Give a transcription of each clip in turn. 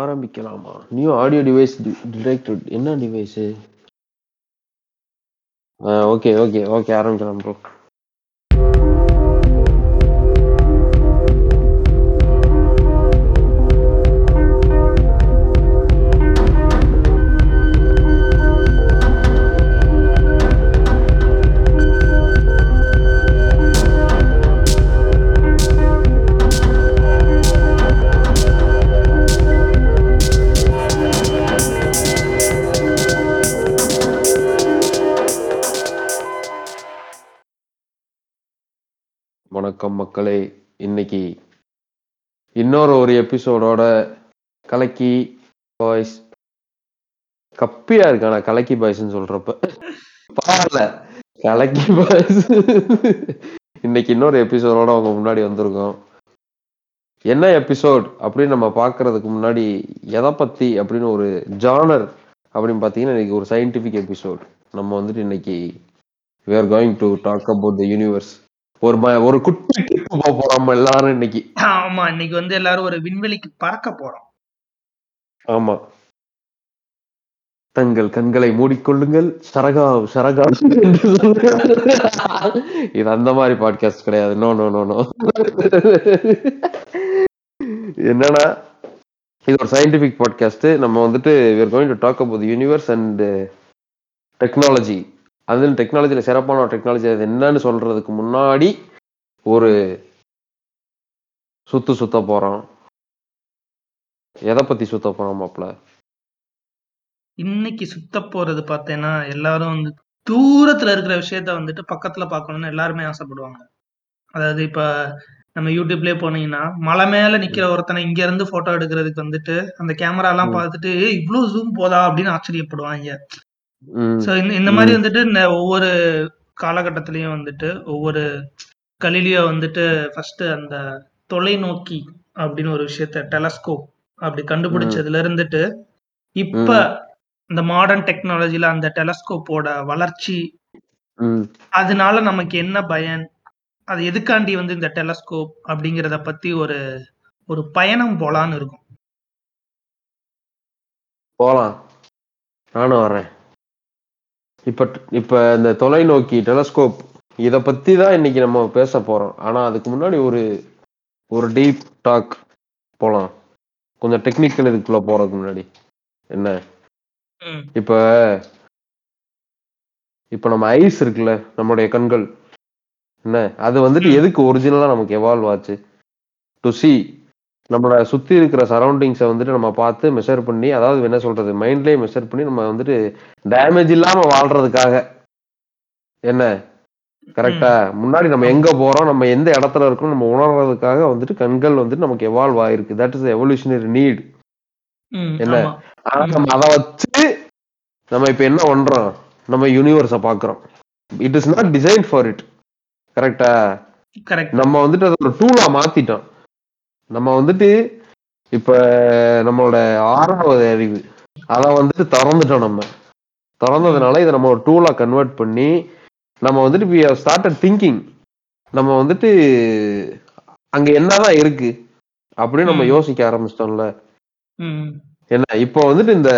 ஆரம்பிக்கலாமா? New audio device detected. என்ன device? Okay okay okay ஆரம்பிக்கலாம் ப்ரோ. வணக்கம் மக்களே, இன்னைக்கு இன்னொரு எபிசோடோட கலக்கி பாய்ஸ். கப்பியா இருக்கான கலக்கி பாய்ஸ்ன்னு சொல்றப்ப பாடல கலக்கி பாய்ஸ். இன்னைக்கு இன்னொரு எபிசோடோட அவங்க முன்னாடி வந்திருக்கோம். என்ன எபிசோட் அப்படின்னு நம்ம பாக்குறதுக்கு முன்னாடி எதை பத்தி அப்படின்னு ஒரு ஜானர் அப்படின்னு பாத்தீங்கன்னா, இன்னைக்கு ஒரு சயின்டிபிக் எபிசோட். நம்ம வந்துட்டு இன்னைக்கு we are going to talk about the universe. ஒரு குட்டி போறோம் எல்லாரும் இன்னைக்கு. ஆமா, இன்னைக்கு வந்து எல்லாரும் ஒரு விண்வெளிக்கு பறக்க போறோம். ஆமா, தங்கள் கண்களை மூடிக்கொள்ளுங்கள். சரகா சரகா இது அந்த மாதிரி பாட்காஸ்ட் கிடையாது. No no no no. என்னன்னா, இது ஒரு சயின்டிபிக் பாட்காஸ்ட். நம்ம வந்துட்டு we are going to talk about the universe and technology. அதுல டெக்னாலஜியில் சிறப்பான ஒரு டெக்னாலஜி அது என்னன்னு சொல்றதுக்கு முன்னாடி ஒரு சுத்த போறோம். எதை பத்தி சுத்த போறோம் மாப்ள? இன்னைக்கு சுத்த போறது பார்த்தேன்னா, எல்லாரும் வந்து தூரத்துல இருக்கிற விஷயத்த வந்துட்டு பக்கத்துல பார்க்கணும்னு எல்லாருமே ஆசைப்படுவாங்க. அதாவது இப்ப நம்ம யூடியூப்லயே போனீங்கன்னா, மலை மேல நிக்கிற ஒருத்தனை இங்க இருந்து போட்டோ எடுக்கிறதுக்கு வந்துட்டு அந்த கேமரா எல்லாம் பார்த்துட்டு இவ்வளவு ஜூம் போதா அப்படின்னு ஆச்சரியப்படுவாங்க. இந்த மாதிரி வந்துட்டு ஒவ்வொரு காலகட்டத்திலயும் வந்துட்டு ஒவ்வொரு கலிலியோ வந்துட்டு ஃபர்ஸ்ட் அந்த தொலைநோக்கி அப்படின்னு ஒரு விஷயத்த டெலஸ்கோப் அப்படி கண்டுபிடிச்சதுல இருந்துட்டு இப்ப இந்த மாடர்ன் டெக்னாலஜில அந்த டெலஸ்கோப்போட வளர்ச்சி, அதனால நமக்கு என்ன பயன், அது எதுக்காண்டி வந்து இந்த டெலஸ்கோப் அப்படிங்கறத பத்தி ஒரு பயணம் போலான்னு இருக்கும். போலாம், நானும் வரேன். இப்ப இந்த தொலைநோக்கி டெலஸ்கோப் இதை பத்தி தான் இன்னைக்கு நம்ம பேச போறோம். ஆனா அதுக்கு முன்னாடி ஒரு டீப் டாக் போலாம், கொஞ்சம் டெக்னிக்கல் இதுக்குள்ள போறதுக்கு முன்னாடி. என்ன இப்ப நம்ம ஐஸ் இருக்குல்ல, நம்மளுடைய கண்கள், என்ன அது வந்துட்டு எதுக்கு ஒரிஜினலா நமக்கு எவால்வ் ஆச்சு? டு சி நம்மளோட சுற்றி இருக்கிற சரௌண்டிங்ஸை வந்துட்டு நம்ம பார்த்து மெஷர் பண்ணி, அதாவது என்ன சொல்கிறது, மைண்ட்லேயே மெஷர் பண்ணி நம்ம வந்துட்டு டேமேஜ் இல்லாமல் வாழ்கிறதுக்காக. என்ன கரெக்டாக முன்னாடி நம்ம எங்கே போகிறோம், நம்ம எந்த இடத்துல இருக்கோம், நம்ம உணர்கிறதுக்காக வந்துட்டு கண்கள் வந்துட்டு நமக்கு எவால்வ் ஆகிருக்கு. That is evolutionary need. என்ன, ஆனால் நம்ம அதை வச்சு நம்ம இப்போ என்ன பண்ணுறோம், நம்ம யூனிவர்ஸை பார்க்குறோம். It is not design for it. கரெக்டாக நம்ம வந்துட்டு அதை ஒரு டூலாக மாற்றிட்டோம். நம்ம வந்துட்டு இப்ப நம்மளோட ஆறாவது அறிவு அதை வந்துட்டு திறந்துட்டோம். நம்ம திறந்ததுனால இதை நம்ம ஒரு டூலா கன்வெர்ட் பண்ணி நம்ம வந்துட்டு we have started thinking. நம்ம வந்துட்டு அங்க என்னதான் இருக்கு அப்படின்னு நம்ம யோசிக்க ஆரம்பிச்சிட்டோம்ல. என்ன இப்போ வந்துட்டு இந்த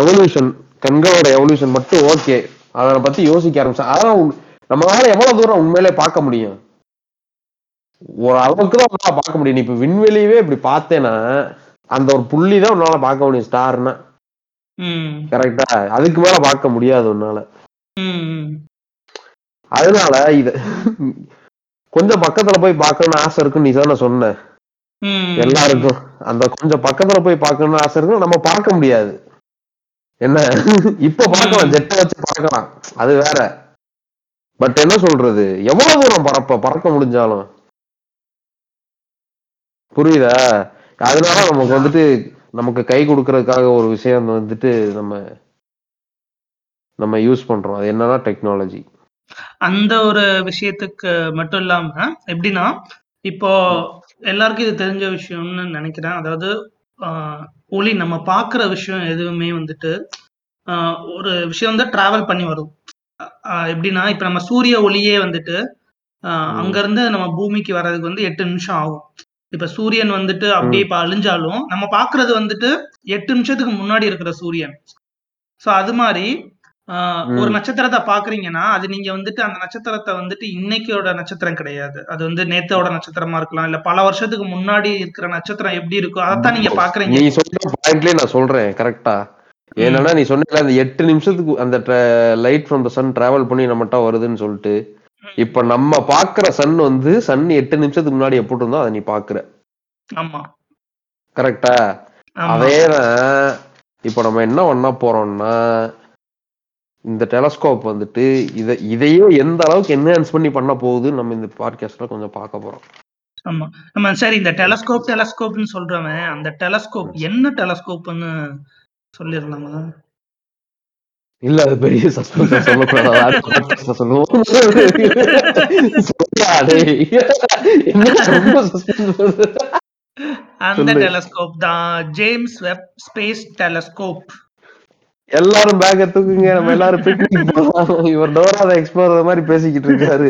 எவல்யூஷன், கண்களோட எவல்யூஷன் மட்டும் ஓகே, அதை பத்தி யோசிக்க ஆரம்பிச்சோம். அதான் நம்மளால எவ்வளவு தூரம் உண்மையிலே பார்க்க முடியும், ஒரு அளவுக்கு தான் உன்னால பார்க்க முடியும். இப்ப விண்வெளியவே இப்படி பார்த்தேன்னா அந்த ஒரு புள்ளி தான் உன்னால பார்க்க முடியும், ஸ்டார்னா. கரெக்டா, அதுக்கு மேல பார்க்க முடியாது உன்னால. அதனால இத கொஞ்சம் பக்கத்துல போய் பார்க்கணும்னு ஆசை இருக்குன்னு நீ தானே சொன்ன எல்லாருக்கும். அந்த கொஞ்சம் பக்கத்துல போய் பார்க்கணும்னு ஆசை இருக்கு, நம்ம பார்க்க முடியாது. என்ன இப்ப பார்க்கலாம், ஜெட்டை வச்சு பார்க்கலாம், அது வேற. பட் என்ன சொல்றது, எவ்வளவு தூரம் பறக்க முடிஞ்சாலும் புரியுதா? அதனால நமக்கு வந்துட்டு நமக்கு கை கொடுக்கறதுக்காக ஒரு விஷயம் வந்துட்டு நம்ம யூஸ் பண்றோம். அது என்னன்னா டெக்னாலஜி. அந்த ஒரு விஷயத்துக்கு மட்டும் இல்லாம எப்படின்னா, இப்போ எல்லாருக்கும் இது தெரிஞ்ச விஷயம்னு நினைக்கிறேன். அதாவது ஒளி, நம்ம பாக்குற விஷயம் எதுவுமே வந்துட்டு ஒரு விஷயம் வந்து டிராவல் பண்ணி வரும். எப்படின்னா, இப்ப நம்ம சூரிய ஒளியே வந்துட்டு அங்க இருந்து நம்ம பூமிக்கு வர்றதுக்கு வந்து 8 நிமிஷம் ஆகும். இப்ப சூரியன் வந்துட்டு அப்படியே அழிஞ்சாலும் நம்ம பாக்குறது வந்துட்டு 8 நிமிஷத்துக்கு முன்னாடி இருக்கிற சூரியன். சோ அது மாதிரி ஒரு நட்சத்திரத்தை பாக்குறீங்கன்னா அது நீங்க வந்துட்டு அந்த நட்சத்திரத்தை வந்துட்டு இன்னைக்கோட நட்சத்திரம் கிடையாது, அது வந்து நேத்தோட நட்சத்திரமா இருக்கலாம், இல்ல பல வருஷத்துக்கு முன்னாடி இருக்கிற நட்சத்திரம் எப்படி இருக்கும் அதான் நீங்க பாக்குறீங்க. நீ சொல்ற பாயிண்ட்லயே நான் சொல்றேன் கரெக்டா, ஏன்னா நீ சொன்ன அந்த 8 நிமிஷத்துக்கு அந்த light from the sun travel பண்ணி நம்மகிட்ட வருதுன்னு சொல்லிட்டு, இப்ப நம்ம பாக்குற சன் வந்து சன் 8 நிமிஷத்துக்கு முன்னாடி எப்படி இருந்தோ அதை நீ பாக்குற. ஆமா கரெக்டா. அதேதான் இப்ப நம்ம என்ன பண்ண போறோம்னா இந்த டெலஸ்கோப் வந்துட்டு இதையே எந்த அளவுக்கு என்ஹான்ஸ் பண்ணி பண்ண போகுதுன்னு நம்ம இந்த பாட்காஸ்ட்ல கொஞ்சம் பார்க்க போறோம். ஆமா நம்ம சரி இந்த டெலஸ்கோப்னு சொல்றோமே அந்த டெலஸ்கோப் என்ன டெலஸ்கோப்னு சொல்லிடலாமா? இல்ல அது பெரிய சஸ்பென்ஸ் சொல்லக்கூடாது. அந்த டெலஸ்கோப் தான் ஜேம்ஸ் வெப் ஸ்பேஸ் டெலஸ்கோப். எல்லாரும் பேக்க தூக்குங்க, நம்ம எல்லாரும் பிக்னிக் போறோம், இவர் டோராத எக்ஸ்ப்ளோரர் மாதிரி பேசிக்கிட்டு இருக்காரு.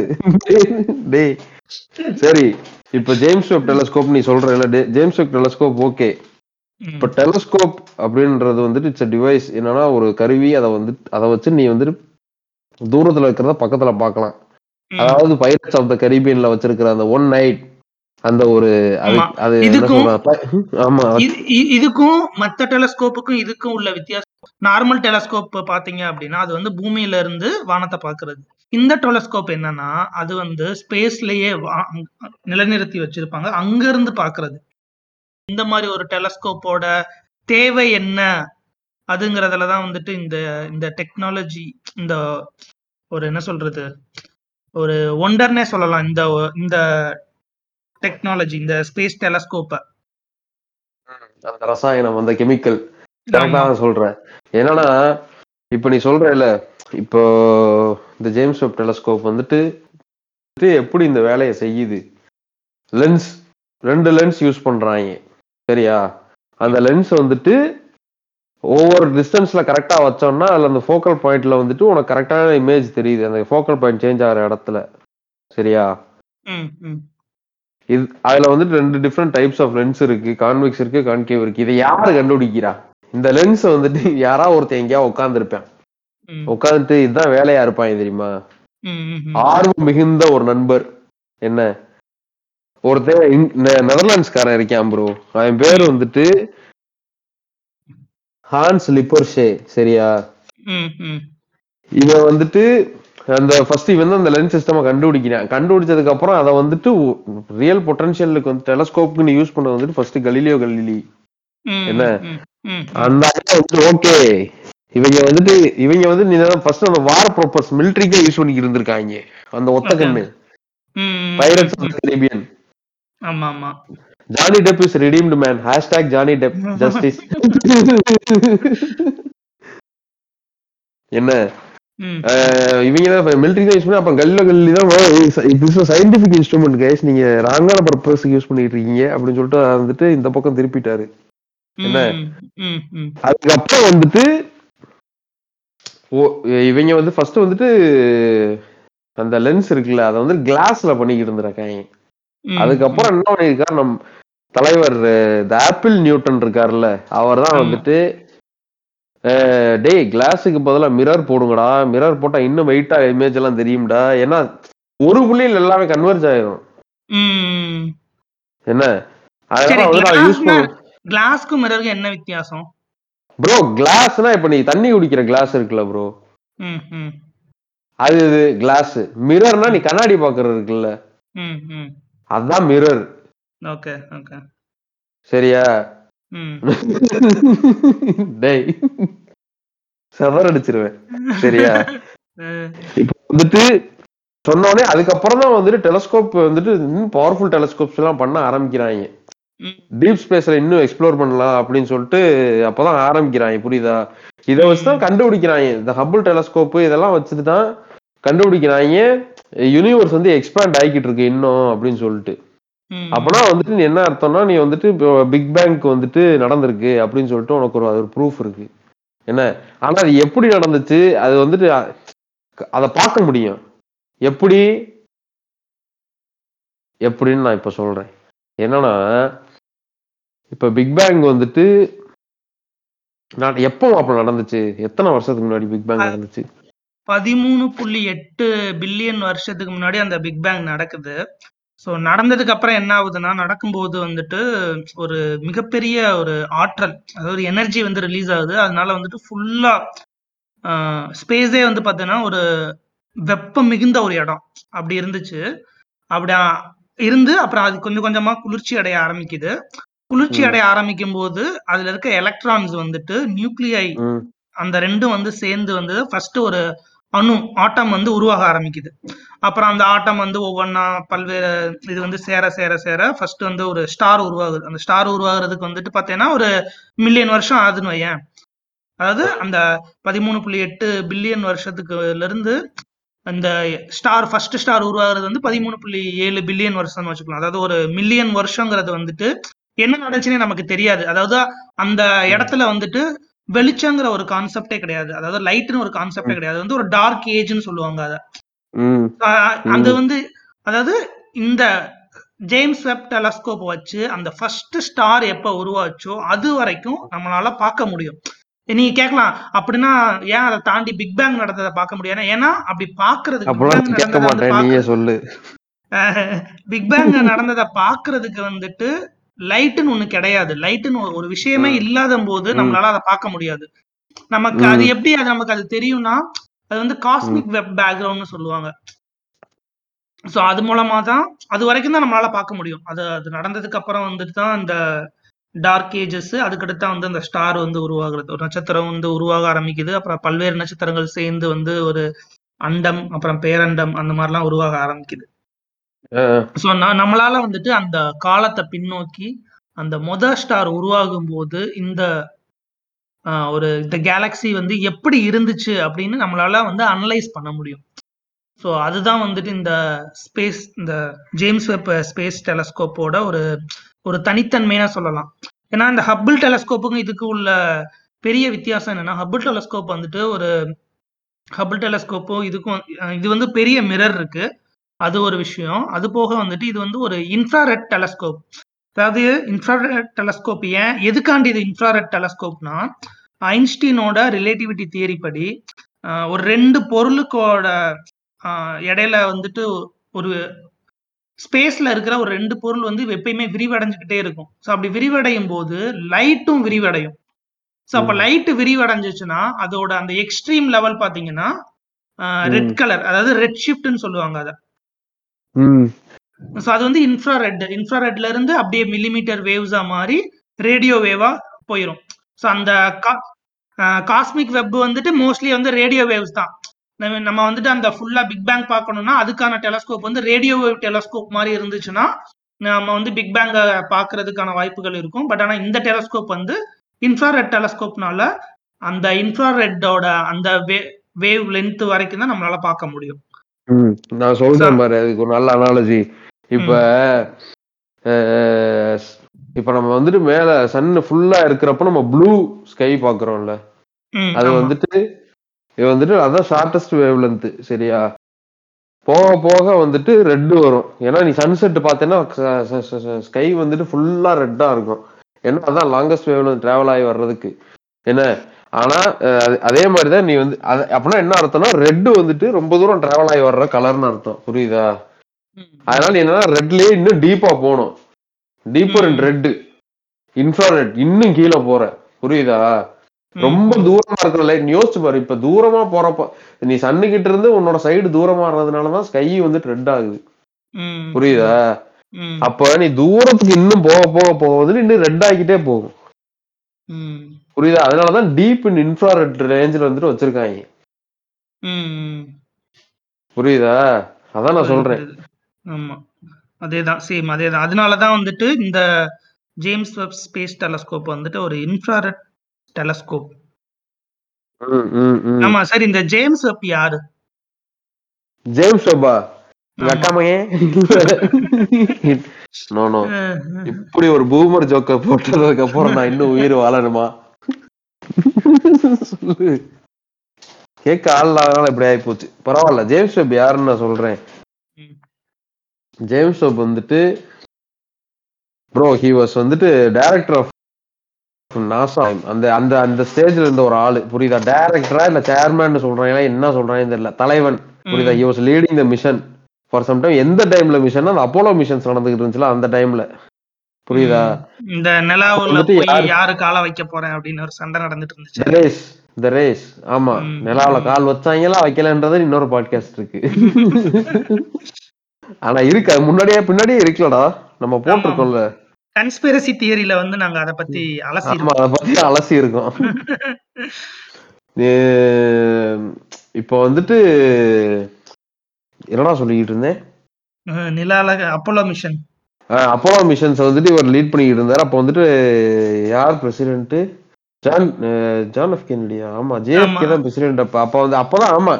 டேய் சரி இப்ப ஜேம்ஸ் வெப் டெலஸ்கோப் நீ சொல்றல, ஜேம்ஸ் வெப் டெலஸ்கோப் ஓகே. இப்ப டெலஸ்கோப் அப்படின்றது வந்துட்டு இட்ஸ் டிவைஸ், என்னன்னா ஒரு கருவி, அதை வந்து அதை வச்சு நீ வந்துட்டு தூரத்துல இருக்கிறத பக்கத்துல பாக்கலாம். அதாவது பைரட்ஸ் ஆஃப் த கரீபியன்ல வச்சிருக்கிற அந்த ஒன் நைட் அந்த ஒரு அது இதுக்கும் மத்த டெலஸ்கோப்புக்கும் இதுக்கும் உள்ள வித்தியாசம், நார்மல் டெலஸ்கோப் பாத்தீங்க அப்படின்னா அது வந்து பூமியில இருந்து வானத்தை பாக்குறது, இந்த டெலஸ்கோப் என்னன்னா அது வந்து ஸ்பேஸ்லயே நிலைநிறுத்தி வச்சிருப்பாங்க அங்க இருந்து பாக்குறது. இந்த மாதிரி ஒரு டெலஸ்கோப்போட தேவை என்ன அதுங்கிறதுலதான் வந்துட்டு இந்த இந்த டெக்னாலஜி இந்த ஒரு என்ன சொல்றது ஒரு ஒண்டர்னே சொல்லலாம் இந்த இந்த டெக்னாலஜி இந்த ஸ்பேஸ் டெலஸ்கோப்ப. அந்த ரசாயனம் அந்த கெமிக்கல் சொல்றேன் என்னன்னா இப்ப நீ சொல்ற இல்ல இப்போ இந்த ஜேம்ஸ் வெப் டெலஸ்கோப் வந்துட்டு எப்படி இந்த வேலையை செய்யுது, லென்ஸ் 2 லென்ஸ் யூஸ் பண்றாங்க சரியா, அந்த லென்ஸ் வந்துட்டு ஒவ்வொரு டிஸ்டன்ஸ்ல கரெக்டா வச்சோம்னா அதுல அந்த ஃபோக்கல் பாயிண்ட்ல வந்துட்டு உனக்கு கரெக்டான இமேஜ் தெரியுது, அந்த ஃபோக்கல் பாயிண்ட் சேஞ்ச் ஆகிற இடத்துல சரியா. இது அதுல வந்துட்டு 2 டிஃப்ரெண்ட் டைப்ஸ் ஆஃப் லென்ஸ் இருக்கு, கான்வெக்ஸ் இருக்கு கான்கேவ் இருக்கு. இதை யாரு கண்டுபிடிக்கிறா? இந்த லென்ஸ் வந்துட்டு யாரா ஒருத்தன் எங்கேயா உட்காந்துருப்பேன், உட்காந்துட்டு இதுதான் வேலையா இருப்பாங்க தெரியுமா. ஆர்வம் மிகுந்த ஒரு நண்பர் என்ன ஒருத்தன் நெதர்லாண்ட்ஸ்காரன் இருக்கேன் ப்ரோ, அவன் பேர் வந்துட்டு ஹான்ஸ் லிப்பர்ஷே சரியா. இவன் வந்துட்டு அந்த ஃபர்ஸ்ட் இவன் தான் அந்த லென்ஸ் சிஸ்டமா கண்டுபிடிக்கிறான். கண்டுபிடிச்சதுக்கு அப்புறம் அதை வந்துட்டு ரியல் பொட்டன்ஷியலுக்கு வந்து டெலஸ்கோப்புக்கு யூஸ் பண்ண வந்துட்டு ஃபர்ஸ்ட் கலீலியோ கலீலி என்ன அந்த ஓகே. இவங்க வந்து ஃபர்ஸ்ட் அந்த வார் பர்பஸ் மிலிட்டரிக்கே யூஸ் பண்ணிக்கிட்டு இருந்திருக்காங்க அந்த ஒத்த கண்ணு பைரட்ஸ் ஆஃப் தி கரீபியன். ஆமா ஆமா Johnny Depp is redeemed man #JohnnyDepp justice என்ன இவங்கதான் மிலிட்டரி தான் யூஸ் பண்ணி. அப்ப கல்லி தான் சயின்டிபிக் இன்ஸ்ட்ருமெண்ட் கைஸ், நீங்க ராங்கான பர்பஸ்க்கு யூஸ் பண்ணிட்டு இருக்கீங்க அப்படின்னு சொல்லிட்டு வந்துட்டு இந்த பக்கம் திருப்பிட்டாரு என்ன. அதுக்கப்புறம் வந்துட்டு இவங்க வந்து ஃபர்ஸ்ட் வந்துட்டு அந்த லென்ஸ் இருக்குல்ல அதை வந்து கிளாஸ்ல பண்ணிக்கிட்டு இருந்திருக்காங்க. அதுக்கப்புறம் என்ன பண்ணிருக்காரு நம் தலைவர் ஆப்பிள் நியூட்டன் இருக்காருல்ல, அவர் தான் வந்துட்டு டேய் கிளாஸுக்கு பதிலா மிரர் போடுங்கடா, மிரர் போட்டா இன்னும் வெயிட்டா இமேஜ் எல்லாம் தெரியும்டா, ஏன்னா ஒரு புள்ளியில எல்லாமே கன்வெர்ஜ் ஆயிரும் என்ன. கிளாஸ்க்கு மிரருக்கு என்ன வித்தியாசம் ப்ரோ? கிளாஸ்னா இப்ப நீ தண்ணி குடிக்கிற கிளாஸ் இருக்குல்ல ப்ரோ அது கிளாஸ், மிரர்னா நீ கண்ணாடி பாக்குறது இருக்குல்ல அதான் மிரர். ஓகே ஓகே சரியா. டேய் சவர் அடிச்சிருவேன் சரியா. இப்போ வந்துட்டு சொன்னோடனே அதுக்கப்புறம் தான் வந்துட்டு டெலஸ்கோப் வந்துட்டு இன்னும் பவர்ஃபுல் டெலஸ்கோப்ஸ் எல்லாம் பண்ண ஆரம்பிக்கிறாங்க, டீப் ஸ்பேஸ்ல இன்னும் எக்ஸ்ப்ளோர் பண்ணலாம் அப்படின்னு சொல்லிட்டு அப்பதான் ஆரம்பிக்கிறாங்க புரியுதா. இதை வச்சுதான் கண்டுபிடிக்கிறாங்க இந்த ஹபிள் டெலஸ்கோப்பு இதெல்லாம் வச்சுட்டு தான் கண்டுபிடிக்கிறாங்க யூனிவர்ஸ் வந்து எக்ஸ்பேண்ட் ஆகிக்கிட்டு இருக்கு இன்னும் அப்படின்னு சொல்லிட்டு. அப்பனா வந்துட்டு என்ன அர்த்தம்னா நீ வந்துட்டு பிக் பேங்க் வந்துட்டு நடந்திருக்கு அப்படின்னு சொல்லிட்டு உனக்கு ஒரு ப்ரூஃப் இருக்கு என்ன. ஆனா அது எப்படி நடந்துச்சு அது வந்துட்டு அதை பார்க்க முடியும் எப்படின்னு நான் இப்ப சொல்றேன். என்னன்னா, இப்ப பிக் பேங் வந்துட்டு எப்போ அப்ப நடந்துச்சு, எத்தனை வருஷத்துக்கு முன்னாடி பிக் பேங் நடந்துச்சு? 13.8 பில்லியன் வருஷத்துக்கு முன்னாடி அந்த பிக் பேங் நடக்குது. ஸோ நடந்ததுக்கு அப்புறம் என்ன ஆகுதுன்னா, நடக்கும்போது வந்துட்டு ஒரு மிகப்பெரிய ஒரு ஆற்றல், அதாவது ஒரு எனர்ஜி வந்து ரிலீஸ் ஆகுது. அதனால வந்துட்டு ஃபுல்லா ஸ்பேஸே வந்து பார்த்தீங்கன்னா ஒரு வெப்பம் மிகுந்த ஒரு இடம் அப்படி இருந்துச்சு. அப்படி இருந்து அப்புறம் அது கொஞ்சம் கொஞ்சமா குளிர்ச்சி அடைய ஆரம்பிக்குது. குளிர்ச்சி அடைய ஆரம்பிக்கும் போது அதுல இருக்க எலக்ட்ரான்ஸ் வந்துட்டு நியூக்ளியை அந்த ரெண்டும் வந்து சேர்ந்து வந்து ஃபர்ஸ்ட் ஒரு அணு ஆட்டம் வந்து உருவாக ஆரம்பிக்குது. அப்புறம் அந்த ஆட்டம் வந்து ஒவ்வொன்னா பல்வேறு இது வந்து சேர சேர சேர ஃபர்ஸ்ட் வந்து ஒரு ஸ்டார் உருவாகுது. அந்த ஸ்டார் உருவாகிறதுக்கு வந்துட்டு பார்த்தீங்கன்னா 1 மில்லியன் வருஷம் ஆகுதுன்னு வையேன். அதாவது அந்த 13.8 பில்லியன் வருஷத்துக்குல இருந்து அந்த ஸ்டார் ஃபர்ஸ்ட் ஸ்டார் உருவாகிறது வந்து 13.7 பில்லியன் வருஷம்னு வச்சுக்கலாம். அதாவது 1 மில்லியன் வருஷங்கிறது வந்துட்டு என்ன நடந்துச்சுன்னே நமக்கு தெரியாது. அதாவது அந்த இடத்துல வந்துட்டு வெளிச்சங்கிற ஒரு கான்செப்டே கிடையாது, அதாவது லைட்னு ஒரு கான்செப்டே கிடையாது, வந்து ஒரு டார்க் ஏஜ்னு சொல்லுவாங்க. அது வந்து அதாவது இந்த ஜேம்ஸ் வெப் டெலஸ்கோப் வச்சு அந்த ஃபர்ஸ்ட் ஸ்டார் எப்ப உருவாச்சோ அது வரைக்கும் நம்மளால பார்க்க முடியும். நீங்க கேட்கலாம், அப்படின்னா ஏன் அதை தாண்டி பிக் பேங் நடந்ததை பார்க்க முடியாது? ஏன்னா அப்படி பாக்குறதுக்கு பிக் பேங் நடந்ததை பாக்குறதுக்கு வந்துட்டு லைட்டுன்னு ஒண்ணு கிடையாது. லைட்டுன்னு ஒரு விஷயமே இல்லாத போது நம்மளால அதை பார்க்க முடியாது. நமக்கு அது எப்படி அது நமக்கு அது தெரியும்னா, அது வந்து காஸ்மிக் வெப் பேக்ரவுண்ட்னு சொல்லுவாங்க. சோ அது மூலமா தான், அது வரைக்கும் தான் நம்மளால பார்க்க முடியும். அது அது நடந்ததுக்கு அப்புறம் வந்துட்டு தான் இந்த டார்க் ஏஜஸ், அதுக்கடுத்தா வந்து அந்த ஸ்டார் வந்து உருவாகிறது, ஒரு நட்சத்திரம் வந்து உருவாக ஆரம்பிக்குது. அப்புறம் பல்வேறு நட்சத்திரங்கள் சேர்ந்து வந்து ஒரு அண்டம், அப்புறம் பேரண்டம், அந்த மாதிரிலாம் உருவாக ஆரம்பிக்குது. ஸோ நம்மளால வந்துட்டு அந்த காலத்தை பின்னோக்கி அந்த மொதல் ஸ்டார் உருவாகும் போது இந்த இந்த கேலக்சி வந்து எப்படி இருந்துச்சு அப்படின்னு நம்மளால வந்து அனலைஸ் பண்ண முடியும். ஸோ அதுதான் வந்துட்டு இந்த ஜேம்ஸ் வெப் ஸ்பேஸ் டெலஸ்கோப்போட ஒரு தனித்தன்மையா சொல்லலாம். ஏன்னா இந்த ஹப்பிள் டெலஸ்கோப்புக்கும் இதுக்கு உள்ள பெரிய வித்தியாசம் என்னன்னா, ஹப்பிள் டெலஸ்கோப் இதுக்கும் இது வந்து பெரிய மிரர் இருக்கு, அது ஒரு விஷயம். அது போக வந்துட்டு இது வந்து ஒரு இன்ஃப்ராரெட் டெலஸ்கோப். அதாவது இன்ஃப்ராரெட் டெலஸ்கோப் ஏன், எதுக்காண்டி இது இன்ஃப்ராரெட் டெலஸ்கோப்னா, ஐன்ஸ்டீனோட ரிலேட்டிவிட்டி தியரி படி ஒரு 2 பொருளுக்கோட இடையில வந்துட்டு ஒரு ஸ்பேஸ்ல இருக்கிற ஒரு 2 பொருள் வந்து எப்பயுமே விரிவடைஞ்சுக்கிட்டே இருக்கும். ஸோ அப்படி விரிவடையும் போது லைட்டும் விரிவடையும். ஸோ அப்போ லைட் விரிவடைஞ்சிச்சுன்னா அதோட அந்த எக்ஸ்ட்ரீம் லெவல் பார்த்தீங்கன்னா ரெட் கலர், அதாவது ரெட் ஷிஃப்ட்னு சொல்லுவாங்க அதை. ஸோ அது வந்து இன்ஃப்ராரெட்ல இருந்து அப்படியே மில்லிமீட்டர் வேவ்ஸா மாறி ரேடியோ வேவா போயிடும். ஸோ அந்த காஸ்மிக் வெப் வந்துட்டு மோஸ்ட்லி வந்து ரேடியோ வேவ்ஸ் தான். நம்ம வந்துட்டு அந்த ஃபுல்லா பிக் பேங் பார்க்கணும்னா அதுக்கான டெலஸ்கோப் வந்து ரேடியோ வேவ் டெலஸ்கோப் மாதிரி இருந்துச்சுன்னா நம்ம வந்து பிக் பேங்கை பார்க்கறதுக்கான வாய்ப்புகள் இருக்கும். பட் ஆனால் இந்த டெலஸ்கோப் வந்து இன்ஃப்ராரெட் டெலஸ்கோப்னால அந்த இன்ஃப்ராரெட்டோட அந்த வேவ் லென்த் வரைக்கும் தான் நம்மளால பார்க்க முடியும். நான் சொல்றேன் பாரு, அதுக்கு ஒரு நல்ல அனாலஜி. இப்ப நம்ம வந்துட்டு மேல சன் ஃபுல்லா இருக்கிறப்ப நம்ம ப்ளூ ஸ்கை பாக்குறோம்ல, அது வந்துட்டு அதான் ஷார்டஸ்ட் வேவ் லென்த் சரியா. போக போக வந்துட்டு ரெட்டு வரும். ஏன்னா நீ சன்செட் பார்த்தேன்னா ஸ்கை வந்துட்டு ஃபுல்லா ரெட்டா இருக்கும். ஏன்னா அதான் லாங்கஸ்ட் வேவ் லென்த் டிராவல் ஆகி வர்றதுக்கு என்ன. ஆனா அதே மாதிரிதான் நீ வந்து அப்படின்னா என்ன அர்த்தம்னா, ரெட்டு வந்துட்டு ரொம்ப தூரம் டிராவல் ஆகி வர்ற கலர்னு அர்த்தம், புரியுதா? அதனால என்னன்னா ரெட்லயே இன்னும் டீப்பா போகணும், டீப்பர் அண்ட் ரெட்டு இன்ஃப்ராரெட் இன்னும் கீழே போற, புரியுதா? ரொம்ப தூரமா இருக்கிற லைட். யோசிச்சு பாரு, இப்ப தூரமா போறப்ப நீ சன்னுகிட்ட இருந்து உன்னோட சைடு தூரமா இருந்ததுனாலதான் ஸ்கை வந்துட்டு ரெட் ஆகுது, புரியுதா? அப்ப நீ தூரத்துக்கு இன்னும் போக போக போகுது, இன்னும் ரெட் ஆகிட்டே போகும், புரியுதா? அதனாலதான் டீப் இன் இன்ஃப்ராரெட் ரேஞ்சில் வந்துட்டு வச்சிருக்காங்க, புரியுதா? அதான் நான் சொல்றேன். ஆமா, அதேதான், சேம் அதேதான். அதனாலதான் வந்துட்டு இந்த ஜேம்ஸ் வெப் ஸ்பேஸ் டெலஸ்கோப் வந்துட்டு ஒரு இன்ஃப்ராரெட் டெலஸ்கோப். ஆமா சார். இந்த ஜேம்ஸ் வெப் யாரு? ஜேம்ஸ் வெப்பா கட்டாமையே இப்படி ஒரு பூமர் ஜோக்க போட்டதுக்கு அப்புறம் நான் இன்னும் உயிர் வாழணுமா? கேட்க ஆள்லாம் இப்படி ஆகி போச்சு. பரவாயில்ல, ஜேம்ஸ் வெப் யாருன்னு நான் சொல்றேன். ஜேம்ஸ் வெப் வந்துட்டு ப்ரோ ஹி வாஸ் வந்துட்டு டைரக்டர் ஆஃப் நாசா. அந்த அந்த அந்த ஸ்டேஜ்ல இருந்த ஒரு ஆளு, புரியுதா? டைரக்டரா இல்ல சேர்மேன் சொல்றாங்க, என்ன சொல்றாங்க தெரியல, தலைவன், புரியுதா? He was leading the mission for some time. எந்த டைம்ல மிஷன்? அந்த அப்போலோ மிஷன்ஸ் நடந்துகிட்டு இருந்துச்சுல அந்த டைம்ல, புரியுதா? இந்த நிலாவுல போய் யாரு கால வைக்க போறேன் அப்படின்னு ஒரு சண்டை நடந்துட்டு இருந்துச்சு. ரேஸ். ஆமா, நிலாவுல கால் வச்சாங்களா வைக்கலன்றது இன்னொரு பாட்காஸ்ட் இருக்கு. ஆனா இருக்கு, முன்னாடியே பின்னாடியே இருக்குலடா, நம்ம போட்டிருக்கோம்ல கன்ஸ்பிரசி தியரியில வந்து நாங்க அத பத்தி அலசி இருக்கோம். இப்போ வந்துட்டு என்னடா சொல்லிக்கிட்டு இருந்தேன்? நிலால அப்போலோ மிஷன்ஸ் வந்துட்டு இவர் லீட் பண்ணிக்கிட்டு இருந்தாரு. அப்போ வந்துட்டு யார் பிரசிடென்ட்? ஜான் எஃப் கென்னடியா? ஆமா, ஜேஎஃப்கே தான் பிரசிடென்ட். அப்பதான் ஆமா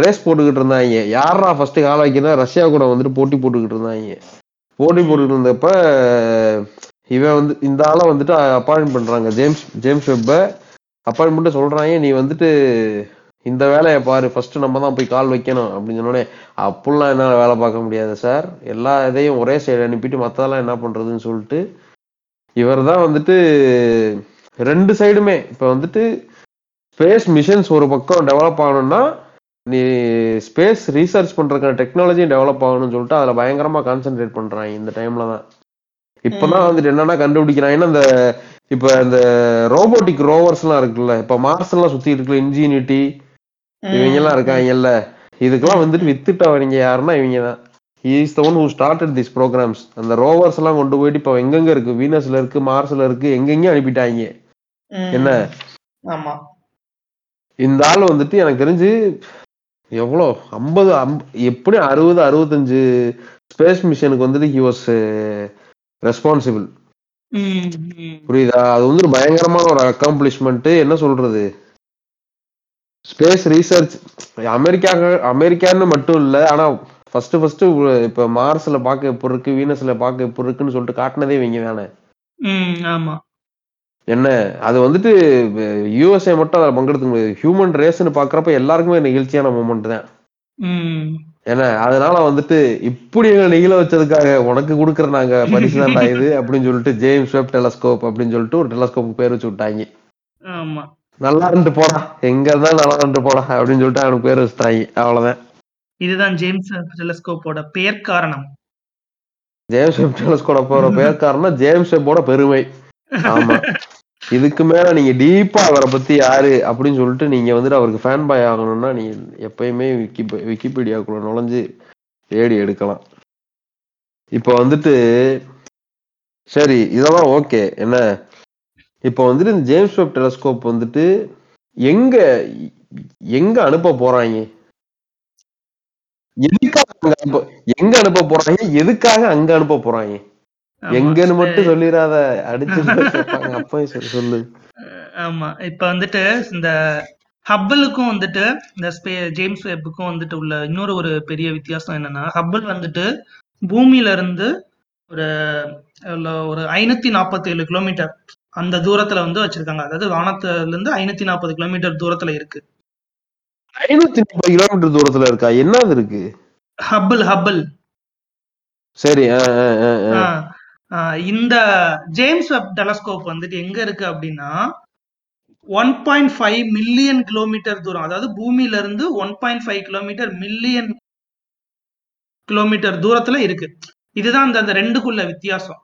ரேஸ் போட்டுக்கிட்டு இருந்தாங்க, யாரா ஃபர்ஸ்ட் கால் வைக்கிறதா ரஷ்யா கூட வந்துட்டு போட்டி போட்டுக்கிட்டு இருந்தப்ப இவன் வந்து இந்த ஆளை வந்துட்டு அப்பாயிண்ட் பண்றாங்க, ஜேம்ஸ் வெப்ப அப்பாயிண்ட் பண்ணிட்டு சொல்றாங்க, நீ வந்துட்டு இந்த வேலையை பாரு, ஃபர்ஸ்ட் நம்ம தான் போய் கால் வைக்கணும் அப்படின்னு சொன்னோடனே, அப்படிலாம் என்னால வேலை பார்க்க முடியாது சார், எல்லா இதையும் ஒரே சைடு அனுப்பிட்டு மற்றதெல்லாம் என்ன பண்றதுன்னு சொல்லிட்டு இவர் தான் வந்துட்டு ரெண்டு சைடுமே. இப்போ வந்துட்டு ஸ்பேஸ் மிஷன்ஸ் ஒரு பக்கம் டெவலப் ஆகணும்னா நீ ஸ்பேஸ் ரீசர்ச் பண்றதுக்கான டெக்னாலஜியும் டெவலப் ஆகணும்னு சொல்லிட்டு அதுல பயங்கரமா கான்சென்ட்ரேட் பண்றாங்க இந்த டைம்ல தான். இப்பதான் வந்துட்டு என்னன்னா கண்டுபிடிக்கிறாங்கன்னா, அந்த இப்ப இந்த ரோபோட்டிக் ரோவர்ஸ் எல்லாம் இருக்குல்ல, இப்ப மார்ஸ் எல்லாம் சுத்தி இருக்குல்ல, இன்ஜினியூட்டி இவங்க எல்லாம் இருக்காங்கல்ல, இதுக்கெல்லாம் வந்துட்டு வித்துட்டா வரீங்க யாருன்னா இவங்க தான். He is the one who started this programs. அந்த ரோவர்ஸ் எல்லாம் கொண்டு போயிட்டு இப்ப எங்கெங்க இருக்கு, வீனஸ்ல இருக்கு, மார்ஸ்ல இருக்கு, எங்கெங்க அனுப்பிட்டாங்க. என்ன இந்த ஆள் வந்துட்டு எனக்கு தெரிஞ்சு எவ்வளோ 50 எப்படியும் 60-65 ஸ்பேஸ் மிஷனுக்கு வந்துட்டு ஹி வாஸ் ரெஸ்பான்சிபிள், புரியுதா? அது வந்து பயங்கரமான ஒரு அக்காம்ப்ளிஷ்மெண்ட். என்ன சொல்றது, ஸ்பேஸ் ரீசர்ச் அமெரிக்கான்னு மட்டும் இல்லை, ஆனா ஃபர்ஸ்ட் இப்ப மார்ஸ்ல பார்க்க எப்படி இருக்கு, வீனஸ்ல பார்க்க எப்படி இருக்குன்னு சொல்லிட்டு காட்டினதே இவங்க தானே. என்ன அது வந்துட்டு யூஎஸ்ஏ மட்டும் அதில் பங்கெடுத்துக்க முடியாது. ஹியூமன் ரேஸ்ன்னு பார்க்குறப்ப எல்லாருக்குமே நிகழ்ச்சியான மூமெண்ட் தான். ஏன்னா அதனால வந்துட்டு இப்படி எங்களை நிகழ வச்சதுக்காக உனக்கு கொடுக்குற நாங்கள் பரிசு தான்டா இது அப்படின்னு சொல்லிட்டு ஜேம்ஸ் வெப் டெலஸ்கோப் அப்படின்னு சொல்லிட்டு ஒரு டெலஸ்கோப்புக்கு பேர் வச்சு விட்டாங்க. நல்லா இருந்து போடா, எங்க தான் நல்லா இருந்து போடா அப்படின்னு சொல்லிட்டு அவனுக்கு பேர் வச்சுட்டாங்க, அவ்வளோதான். இதுதான் ஜேம்ஸ் வெப் டெலஸ்கோப்போட பேர் காரணம். ஜேம்ஸ் வெப் டெலஸ்கோப்போட பேர் காரணம் ஜேம்ஸ் வெப்போட பெருமை. ஆமா, இதுக்கு மேல நீங்க டீப்பா அவரை பத்தி யாரு அப்படின்னு சொல்லிட்டு நீங்க வந்துட்டு அவருக்கு ஃபேன் பாய் ஆகணும்னா நீங்க எப்பயுமே விக்கிபீடியாக்குள்ள நுழைஞ்சு தேடி எடுக்கலாம். இப்ப வந்துட்டு சரி இதெல்லாம் ஓகே. என்ன இப்ப வந்துட்டு இந்த ஜேம்ஸ் வெப் டெலஸ்கோப் வந்துட்டு எங்க எங்க அனுப்ப போறாங்க, எதுக்காக அங்க அனுப்ப போறாங்க, எங்கன்னு மட்டும் சொல்லிடாத, அடிச்சு அப்ப சொல்லு. ஆமா, இப்ப வந்துட்டு இந்த ஹப்பிளுக்கும் வந்துட்டு இந்த ஜேம்ஸ் வெப்புக்கும் வந்துட்டு உள்ள இன்னொரு ஒரு பெரிய வித்தியாசம் என்னன்னா, ஹப்பிள் வந்துட்டு பூமியில இருந்து ஒரு 547 கிலோமீட்டர் அந்த தூரத்துல வந்து வச்சிருக்காங்க. அதாவது வானத்துல இருந்து 540 கிலோமீட்டர் தூரத்துல இருக்கு. 540 கிலோமீட்டர் தூரத்துல இருக்கா? என்னது இருக்கு ஹப்பிள்? சரி, இந்த ஜேம்ஸ் வெப் டெலஸ்கோப் வந்துட்டு எங்க இருக்கு அப்படின்னா 1.5 மில்லியன் கிலோமீட்டர் தூரம், அதாவது பூமியில இருந்து 1.5 மில்லியன் கிலோமீட்டர் தூரத்துல இருக்கு. இதுதான் அந்த ரெண்டுக்குள்ள வித்தியாசம்.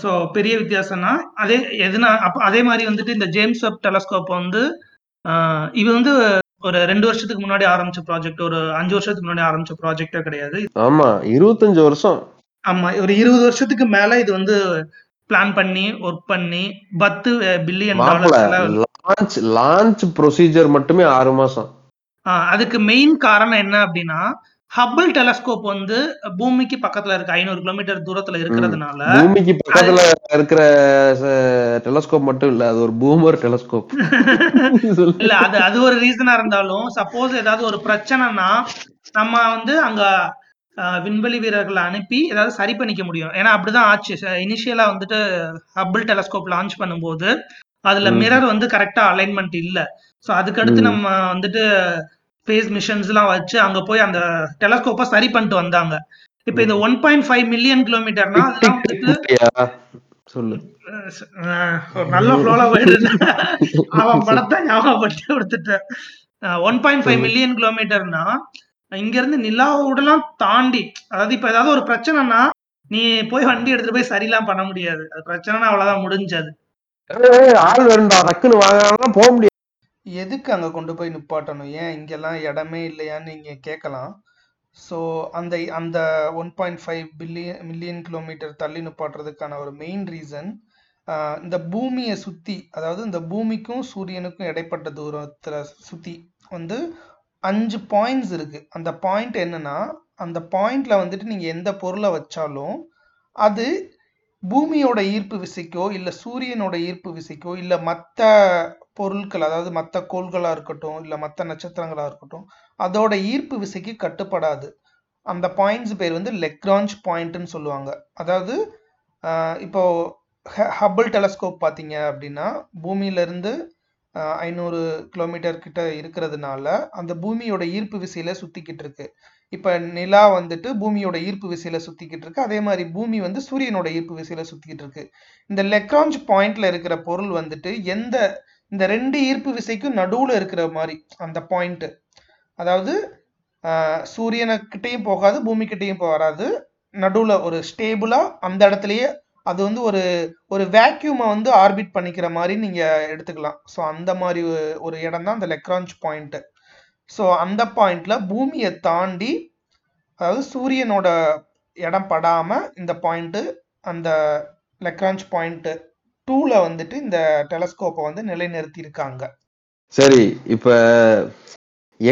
ஸோ பெரிய வித்தியாசம்னா அதே எதுனா அப்ப அதே மாதிரி வந்துட்டு இந்த ஜேம்ஸ் வெப் டெலஸ்கோப் வந்து இது வந்து ஒரு 2 வருஷத்துக்கு முன்னாடி ஆரம்பிச்ச ப்ராஜெக்ட், ஒரு 5 வருஷத்துக்கு முன்னாடி ஆரம்பிச்ச ப்ராஜெக்டே கிடையாது. ஆமா, 25 வருஷம். ஆமா, ஒரு 20 வருஷத்துக்கு மேல இது வந்து பிளான் பண்ணி ஒர்க் பண்ணி $10 பில்லியன் லான்ச் ப்ரொசீஜர் மட்டுமே 6 மாசம். அதுக்கு மெயின் காரணம் என்ன அப்படின்னா, ஹப்பிள் டெலஸ்கோப் வந்து பூமிக்கு பக்கத்துல இருக்க 500 கிலோமீட்டர் தூரத்துல இருக்கிறதுனால, பூமிக்கு பக்கத்துல இருக்கிற டெலஸ்கோப் மட்டும் இல்ல, அது ஒரு பூமர் டெலஸ்கோப் இல்ல, அது ஒரு ரீசனா இருந்தாலும் சப்போஸ் ஏதாவது ஒரு பிரச்சனைனா நம்ம வந்து அங்க விண்வெளி வீரர்களை அனுப்பி ஏதாவது சரி பண்ணிக்க முடியும். ஏன்னா அப்படிதான் ஆச்சு. இனிஷியலா வந்துட்டு ஹப்பிள் டெலஸ்கோப் லான்ச் பண்ணும்போது அதுல மிரர் வந்து கரெக்டா அலைன்மெண்ட் இல்ல. சோ அதுக்கடுத்து நம்ம வந்துட்டு ஸ்பேஸ் மிஷன்ஸ் எல்லாம் வச்சு அங்க போய் அந்த டெலஸ்கோப்பை சரி பண்ணிட்டு வந்தாங்க. இப்ப இந்த 1.5 மில்லியன் கிலோமீட்டர்னா சொல்லு நல்ல ஃப்ளோல போயிடுது. அவன் படத்தை ஞாபகப்படுத்தி கொடுத்துட்டேன். 1.5 மில்லியன் கிலோமீட்டர்னா இங்க இருந்து நிலாவோடலாம் தாண்டி, அதாவது இப்ப ஏதாவது ஒரு பிரச்சனைனா நீ போய் வண்டி எடுத்துட்டு போய் சரிலாம் பண்ண முடியாது. அது பிரச்சனைனா அவ்வளவுதான், முடிஞ்சது. ஆள் வேண்டா, டக்குன்னு வாங்கலாம், போக முடியாது. எதுக்கு அங்க கொண்டு போய் நிப்பாட்டணும், ஏன் இங்கெல்லாம் இடமே இல்லையான்னு நீங்க கேட்கலாம். ஸோ அந்த அந்த 1.5 மில்லியன் கிலோமீட்டர் தள்ளி நிப்பாட்டுறதுக்கான ஒரு மெயின் ரீசன், இந்த பூமியை சுற்றி, அதாவது இந்த பூமிக்கும் சூரியனுக்கும் இடைப்பட்ட தூரத்தில் சுற்றி வந்து 5 பாயிண்ட்ஸ் இருக்குது. அந்த பாயிண்ட் என்னன்னா, அந்த பாயிண்டில் வந்துட்டு நீங்கள் எந்த பொருளை வச்சாலும் அது பூமியோட ஈர்ப்பு விசைக்கோ இல்லை சூரியனோட ஈர்ப்பு விசைக்கோ இல்லை மற்ற பொருட்கள், அதாவது மற்ற கோள்களாக இருக்கட்டும் இல்லை மற்ற நட்சத்திரங்களாக இருக்கட்டும், அதோட ஈர்ப்பு விசைக்கு கட்டுப்படாது. அந்த பாயிண்ட்ஸ் பேர் வந்து லெக்ராஞ்ச் பாயிண்ட்டுன்னு சொல்லுவாங்க. அதாவது இப்போ ஹபிள் டெலஸ்கோப் பார்த்தீங்க அப்படின்னா பூமியிலேருந்து 500 கிலோமீட்டர் கிட்ட இருக்கிறதுனால அந்த பூமியோட ஈர்ப்பு விசையில சுத்திக்கிட்டு இருக்கு. இப்ப நிலா வந்துட்டு பூமியோட ஈர்ப்பு விசையில சுத்திக்கிட்டு இருக்கு, அதே மாதிரி பூமி வந்து சூரியனோட ஈர்ப்பு விசையில சுத்திக்கிட்டு இருக்கு. இந்த லெக்ராஞ்ச் பாயிண்ட்ல இருக்கிற பொருள் வந்துட்டு எந்த இந்த 2 ஈர்ப்பு விசைக்கும் நடுவுல இருக்கிற மாதிரி அந்த பாயிண்ட், அதாவது சூரியனுக்கிட்டையும் போகாது பூமிக்கிட்டையும் வராது, நடுவுல ஒரு ஸ்டேபிளா அந்த இடத்துலயே அது வந்து ஒரு வேக்யூமை வந்து ஆர்பிட் பண்ணிக்கிற மாதிரி நீங்கள் எடுத்துக்கலாம். ஸோ அந்த மாதிரி ஒரு இடம் தான் அந்த லெக்ராஞ்ச் பாயிண்ட்டு. ஸோ அந்த பாயிண்டில் பூமியை தாண்டி, அதாவது சூரியனோட இடம் படாமல் இந்த பாயிண்ட்டு, அந்த லெக்ராஞ்ச் பாயிண்ட்டு 2ல் வந்துட்டு இந்த டெலஸ்கோப்பை வந்து நிலைநிறுத்தியிருக்காங்க. சரி, இப்போ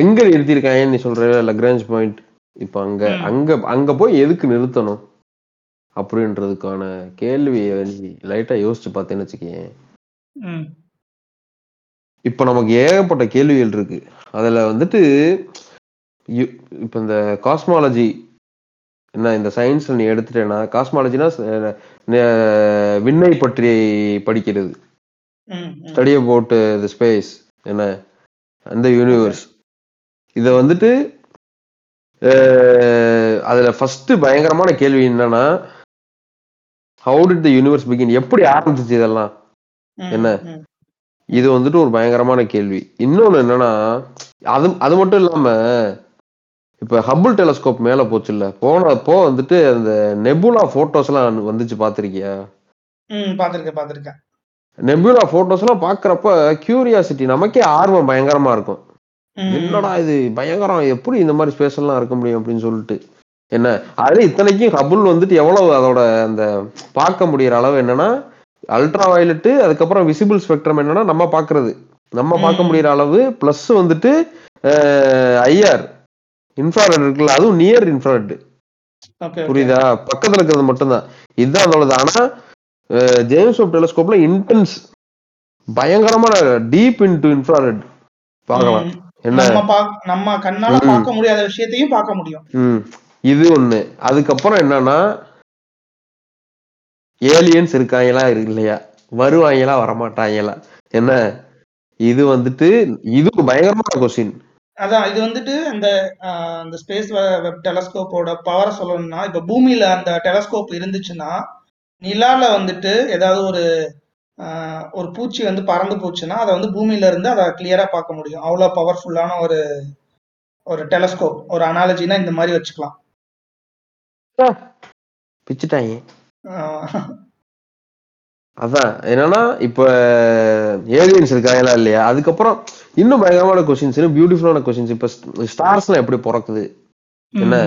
எங்கே நிறுத்தியிருக்காங்கன்னு நீ சொல்கிற லெக்ராஞ்ச் பாயிண்ட், இப்போ அங்கே அங்கே அங்கே போய் எதுக்கு நிறுத்தணும் அப்படின்றதுக்கான கேள்வியை லைட்டா யோசிச்சு பார்த்தேன்னு வச்சுக்கேன். இப்ப நமக்கு ஏகப்பட்ட கேள்விகள் இருக்கு. அதுல வந்துட்டு இப்ப இந்த காஸ்மாலஜி என்ன, இந்த சயின்ஸ்ல நீ எடுத்துட்டேன்னா, காஸ்மாலஜினா விண்ணை பற்றி படிக்கிறது, ஸ்டடி அபவுட் தி ஸ்பேஸ், என்ன அந்த யூனிவர்ஸ். இத வந்துட்டு அதுல ஃபர்ஸ்ட் பயங்கரமான கேள்வி என்னன்னா, How did the universe begin? எப்படி ஆரம்பிச்சு இதெல்லாம் என்ன? இது வந்துட்டு ஒரு பயங்கரமான கேள்வி. இன்னொன்னு என்னன்னா, அது மட்டும் இல்லாம இப்ப ஹபிள் டெலஸ்கோப் மேல போச்சு இல்ல, போனப்போ வந்துட்டு அந்த நெபுலா போட்டோஸ் எல்லாம் வந்துச்சு, பாத்திருக்கியா? பாத்திருக்கேன். நெபுலா போட்டோஸ் எல்லாம் பாக்குறப்ப கியூரியாசிட்டி, நமக்கே ஆர்வம் பயங்கரமா இருக்கும். என்னடா இது பயங்கரம், எப்படி இந்த மாதிரி ஸ்பேஸ் எல்லாம் இருக்க முடியும் அப்படின்னு சொல்லிட்டு. என்ன அது இத்தனைக்கும் ஹபுள் வந்துட்டு எவ்வளவு அதோட அந்த பார்க்க முடியற அளவு என்னன்னா அல்ட்ரா வயலட்டு, அதுக்கப்புறம் விசிபிள் ஸ்பெக்ட்ரம் என்னன்னா நம்ம பாக்குறது, நம்ம பார்க்க முடியற அளவு, பிளஸ் வந்துட்டு ஐஆர் இன்ஃப்ராரெட் இருக்குல்ல, அதுவும் நியர் இன்ஃப்ராரெட், புரியுதா, பக்கத்துல இருக்கிறது மட்டும்தான், இதுதான் அதோடது. ஆனா ஜேம்ஸ் வெப் டெலஸ்கோப்ல இன்டென்ஸ் பயங்கரமான டீப் இன்டு இன்ஃப்ராரெட் பார்க்கலாம். நம்ம கண்ணால பார்க்க முடியாத விஷயத்தையும் பார்க்க முடியும். இது ஒண்ணு. அதுக்கப்புறம் என்னன்னா, ஏலியன்ஸ் இருக்காங்களா இல்லையா, வருவாங்களா வரமாட்டாங்களா, என்ன இது வந்துட்டு இது பயங்கரமான கொஸ்டின். அதான் இது வந்துட்டு அந்த ஸ்பேஸ் வெப் டெலஸ்கோப்போட பவரை சொல்லணும்னா, இப்ப பூமியில அந்த டெலஸ்கோப் இருந்துச்சுன்னா நிலால வந்துட்டு ஏதாவது ஒரு பூச்சி வந்து பறந்து போச்சுன்னா அதை வந்து பூமியில இருந்து அதை கிளியரா பார்க்க முடியும். அவ்வளவு பவர்ஃபுல்லான ஒரு டெலஸ்கோப். ஒரு அனாலஜினா இந்த மாதிரி வச்சுக்கலாம். பிச்சிட்டாங்க. அதான் என்னன்னா, இப்ப ஏலியன்ஸ் இருக்காங்களா இல்லையா, அதுக்கப்புறம் இன்னும் பயங்கரமான கொஸ்டின்ஸ், பியூட்டிஃபுல்லான கொஸ்டின்ஸ். இப்ப ஸ்டார்ஸ் எல்லாம் எப்படி பிறக்குது, என்ன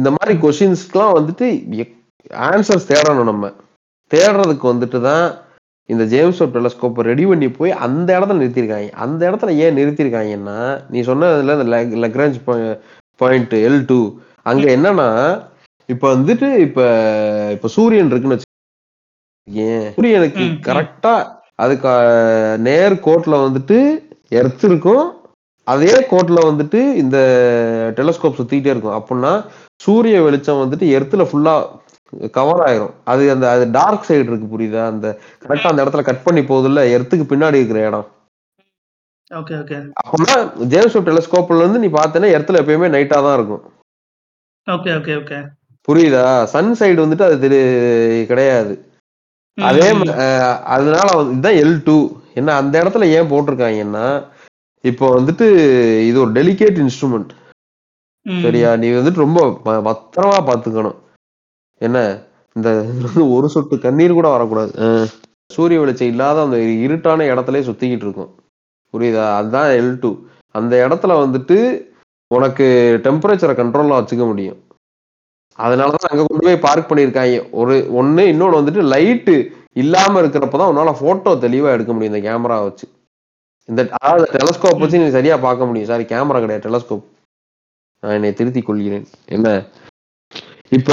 இந்த மாதிரி கொஸ்டின்ஸ்க்குலாம் வந்துட்டு ஆன்சர்ஸ் தேடணும். நம்ம தேடுறதுக்கு வந்துட்டு தான் இந்த ஜேம்ஸ் வெப் டெலஸ்கோப்பை ரெடி பண்ணி போய் அந்த இடத்துல நிறுத்திருக்காங்க. அந்த இடத்துல ஏன் நிறுத்திருக்காங்கன்னா, நீ சொன்னதுல இந்த லக்ராஞ்ச் பாயிண்ட் L2 அங்க என்னன்னா, இப்ப வந்துட்டு இப்ப சூரியன் இருக்குன்னு வச்சுக்கோங்க, சூரியனுக்கு கரெக்டா அதுக்கு நேர் கோட்ல வந்துட்டு எர்த் இருக்கும், அதே கோட்ல வந்துட்டு இந்த டெலஸ்கோப் சுத்திக்கிட்டே இருக்கும். அப்படின்னா சூரிய வெளிச்சம் வந்துட்டு எர்த்துல ஃபுல்லா கவர் ஆயிரும். அது அது டார்க் சைடு இருக்கு, புரியுதா, அந்த கரெக்டா அந்த இடத்துல கட் பண்ணி போகுதுல்ல, எர்த்துக்கு பின்னாடி இருக்கிற இடம். அப்படின்னா ஜேம்ஸ் வெப் டெலஸ்கோப்ல இருந்து நீ பார்த்தேன்னா எர்த்துல எப்பயுமே நைட்டா தான் இருக்கும். புரியுதா? சன் சைடு வந்துட்டு அது கிடையாது. அதே அதனால இதுதான் L2. என்ன அந்த இடத்துல ஏன் போட்டிருக்காங்கன்னா, இப்போ வந்துட்டு இது ஒரு டெலிகேட் இன்ஸ்ட்ருமெண்ட், சரியா? நீ வந்துட்டு ரொம்ப பத்திரமா பாத்துக்கணும். என்ன இந்த ஒரு சொட்டு கண்ணீர் கூட வரக்கூடாது. சூரிய வெளிச்சம் இல்லாத அந்த இருட்டான இடத்துல சுத்திக்கிட்டு இருக்கும், புரியுதா? அதுதான் L2. அந்த இடத்துல வந்துட்டு உனக்கு டெம்பரேச்சரை கண்ட்ரோல்ல வச்சுக்க முடியும். அதனாலதான் அங்க கொண்டு போய் பார்க் பண்ணியிருக்காங்க. ஒரு ஒண்ணு இன்னொன்னு வந்துட்டு லைட்டு இல்லாம இருக்கிறப்பதான் உன்னால போட்டோ தெளிவா எடுக்க முடியும் இந்த கேமரா வச்சு. இந்த டெலஸ்கோப் வச்சு நீ சரியா பார்க்க முடியும். சாரி, கேமரா கிடையாது, டெலஸ்கோப். நான் என்னை திருத்திக் கொள்கிறேன். என்ன இப்ப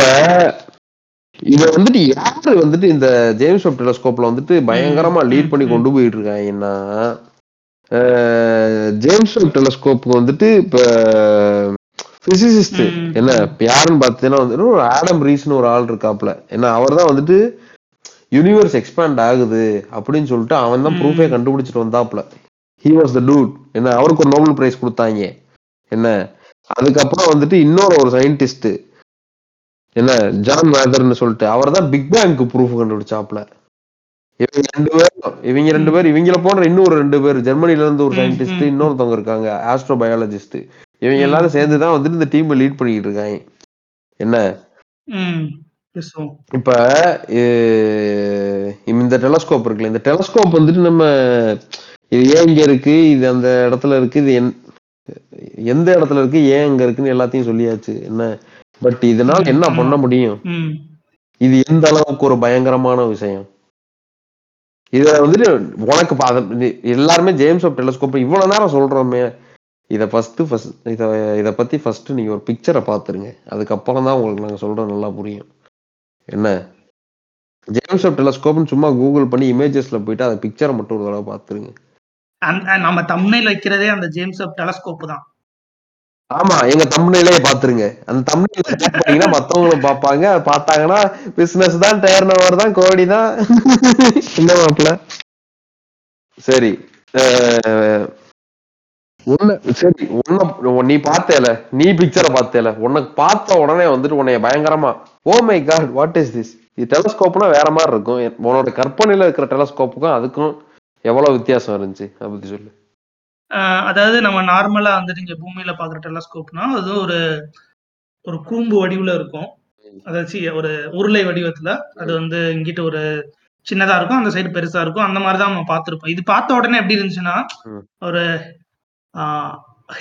இத வந்துட்டு யாரு வந்துட்டு இந்த ஜேம்ஸ் வெப் டெலஸ்கோப்ல வந்துட்டு பயங்கரமா லீட் பண்ணி கொண்டு போயிட்டு இருக்காங்கன்னா, ஜேம்ஸ் வெப் டெலஸ்கோப் வந்துட்டு இப்ப பிசிசிஸ்ட் என்ன யாருன்னு பார்த்தீங்கன்னா வந்துட்டு ஒரு ஆடம் ரீஸ்னு ஒரு ஆள் இருக்காப்ல. ஏன்னா அவர் தான் வந்துட்டு யூனிவர்ஸ் எக்ஸ்பேண்ட் ஆகுது அப்படின்னு சொல்லிட்டு அவன் தான் ப்ரூஃபே கண்டுபிடிச்சிட்டு வந்தாப்ல. He was the dude. என்ன அவருக்கு ஒரு நோபல் பிரைஸ் கொடுத்தாங்க. என்ன அதுக்கப்புறம் வந்துட்டு இன்னொரு ஒரு சயின்டிஸ்ட் என்ன ஜான் மேதர்ன்னு சொல்லிட்டு அவர் தான் பிக் பேங்க்கு ப்ரூஃப் கண்டுபிடிச்சாப்ல. இவங்க ரெண்டு பேர் இவங்கள போன்ற இன்னொரு ரெண்டு பேர் ஜெர்மனில இருந்து ஒரு சயின்டிஸ்ட் இன்னொருத்தவங்க இருக்காங்க, ஆஸ்ட்ரோ பயாலஜிஸ்ட். இவங்க எல்லாரும் சேர்ந்துதான் வந்துட்டு இந்த டீம் லீட் பண்ணிட்டு இருக்காங்க. என்ன இப்ப இந்த டெலஸ்கோப் இருக்குல்ல, இந்த டெலஸ்கோப் வந்துட்டு நம்ம இது ஏன் இங்க இருக்கு, இது அந்த இடத்துல இருக்கு, இது எந்த இடத்துல இருக்கு, ஏன் இங்க இருக்குன்னு எல்லாத்தையும் சொல்லியாச்சு. என்ன பட் இதனால என்ன பண்ண முடியும்? இது எந்த அளவுக்கு ஒரு பயங்கரமான விஷயம். இத வந்துட்டு உனக்கு எல்லாருமே ஜேம்ஸ் வெப் டெலஸ்கோப் இவ்வளவு நேரம் சொல்றோமே, இதை பத்தி ஃபர்ஸ்ட் நீங்க ஒரு பிக்சரை பாத்துருங்க, அதுக்கப்புறம் தான் உங்களுக்கு நாங்க சொல்றோம், நல்லா புரியும். என்ன ஜேம்ஸ் வெப் டெலஸ்கோப்னு சும்மா கூகுள் பண்ணி இமேஜஸ்ல போயிட்டு அந்த பிக்சரை மட்டும் ஒரு தடவை பாத்துருங்க. நம்ம தம்ப்நெயில் வைக்கிறதே அந்த ஜேம்ஸ் வெப் டெலஸ்கோப் தான். ஆமா, எங்க தம்ப்நெயிலே பாத்துருங்க. அந்த தம்ப்நெயில கிளிக் பண்ணீங்கன்னா மத்தவங்களும் பாப்பாங்க. பார்த்தாங்கன்னா பிசினஸ் தான், டர்னோவர் தான், கோடி தான், இந்த மாப்ள. சரி நீ பார்த்தேல, நீ பிக்சரை பார்த்தேல, உனக்கு பார்த்த உடனே வந்துட்டு உன்னைய பயங்கரமா oh my god what is this. இது டெலஸ்கோப்னா வேற மாதிரி இருக்கும். உன்னோட கற்பனையில இருக்கிற டெலஸ்கோப்புக்கும் அதுக்கும் எவ்வளவு வித்தியாசம் இருந்துச்சு அதை பத்தி சொல்லு. அதாவது நம்ம நார்மலா வந்துட்டு இங்க பூமியில பாக்குற டெலஸ்கோப்னா அது ஒரு கூம்பு வடிவுல இருக்கும், அதாச்சு ஒரு உருளை வடிவத்துல. அது வந்து இங்கிட்ட ஒரு சின்னதா இருக்கும், அந்த சைடு பெருசா இருக்கும், அந்த மாதிரிதான் நம்ம பார்த்திருப்போம். இது பார்த்த உடனே எப்படி இருந்துச்சுன்னா ஒரு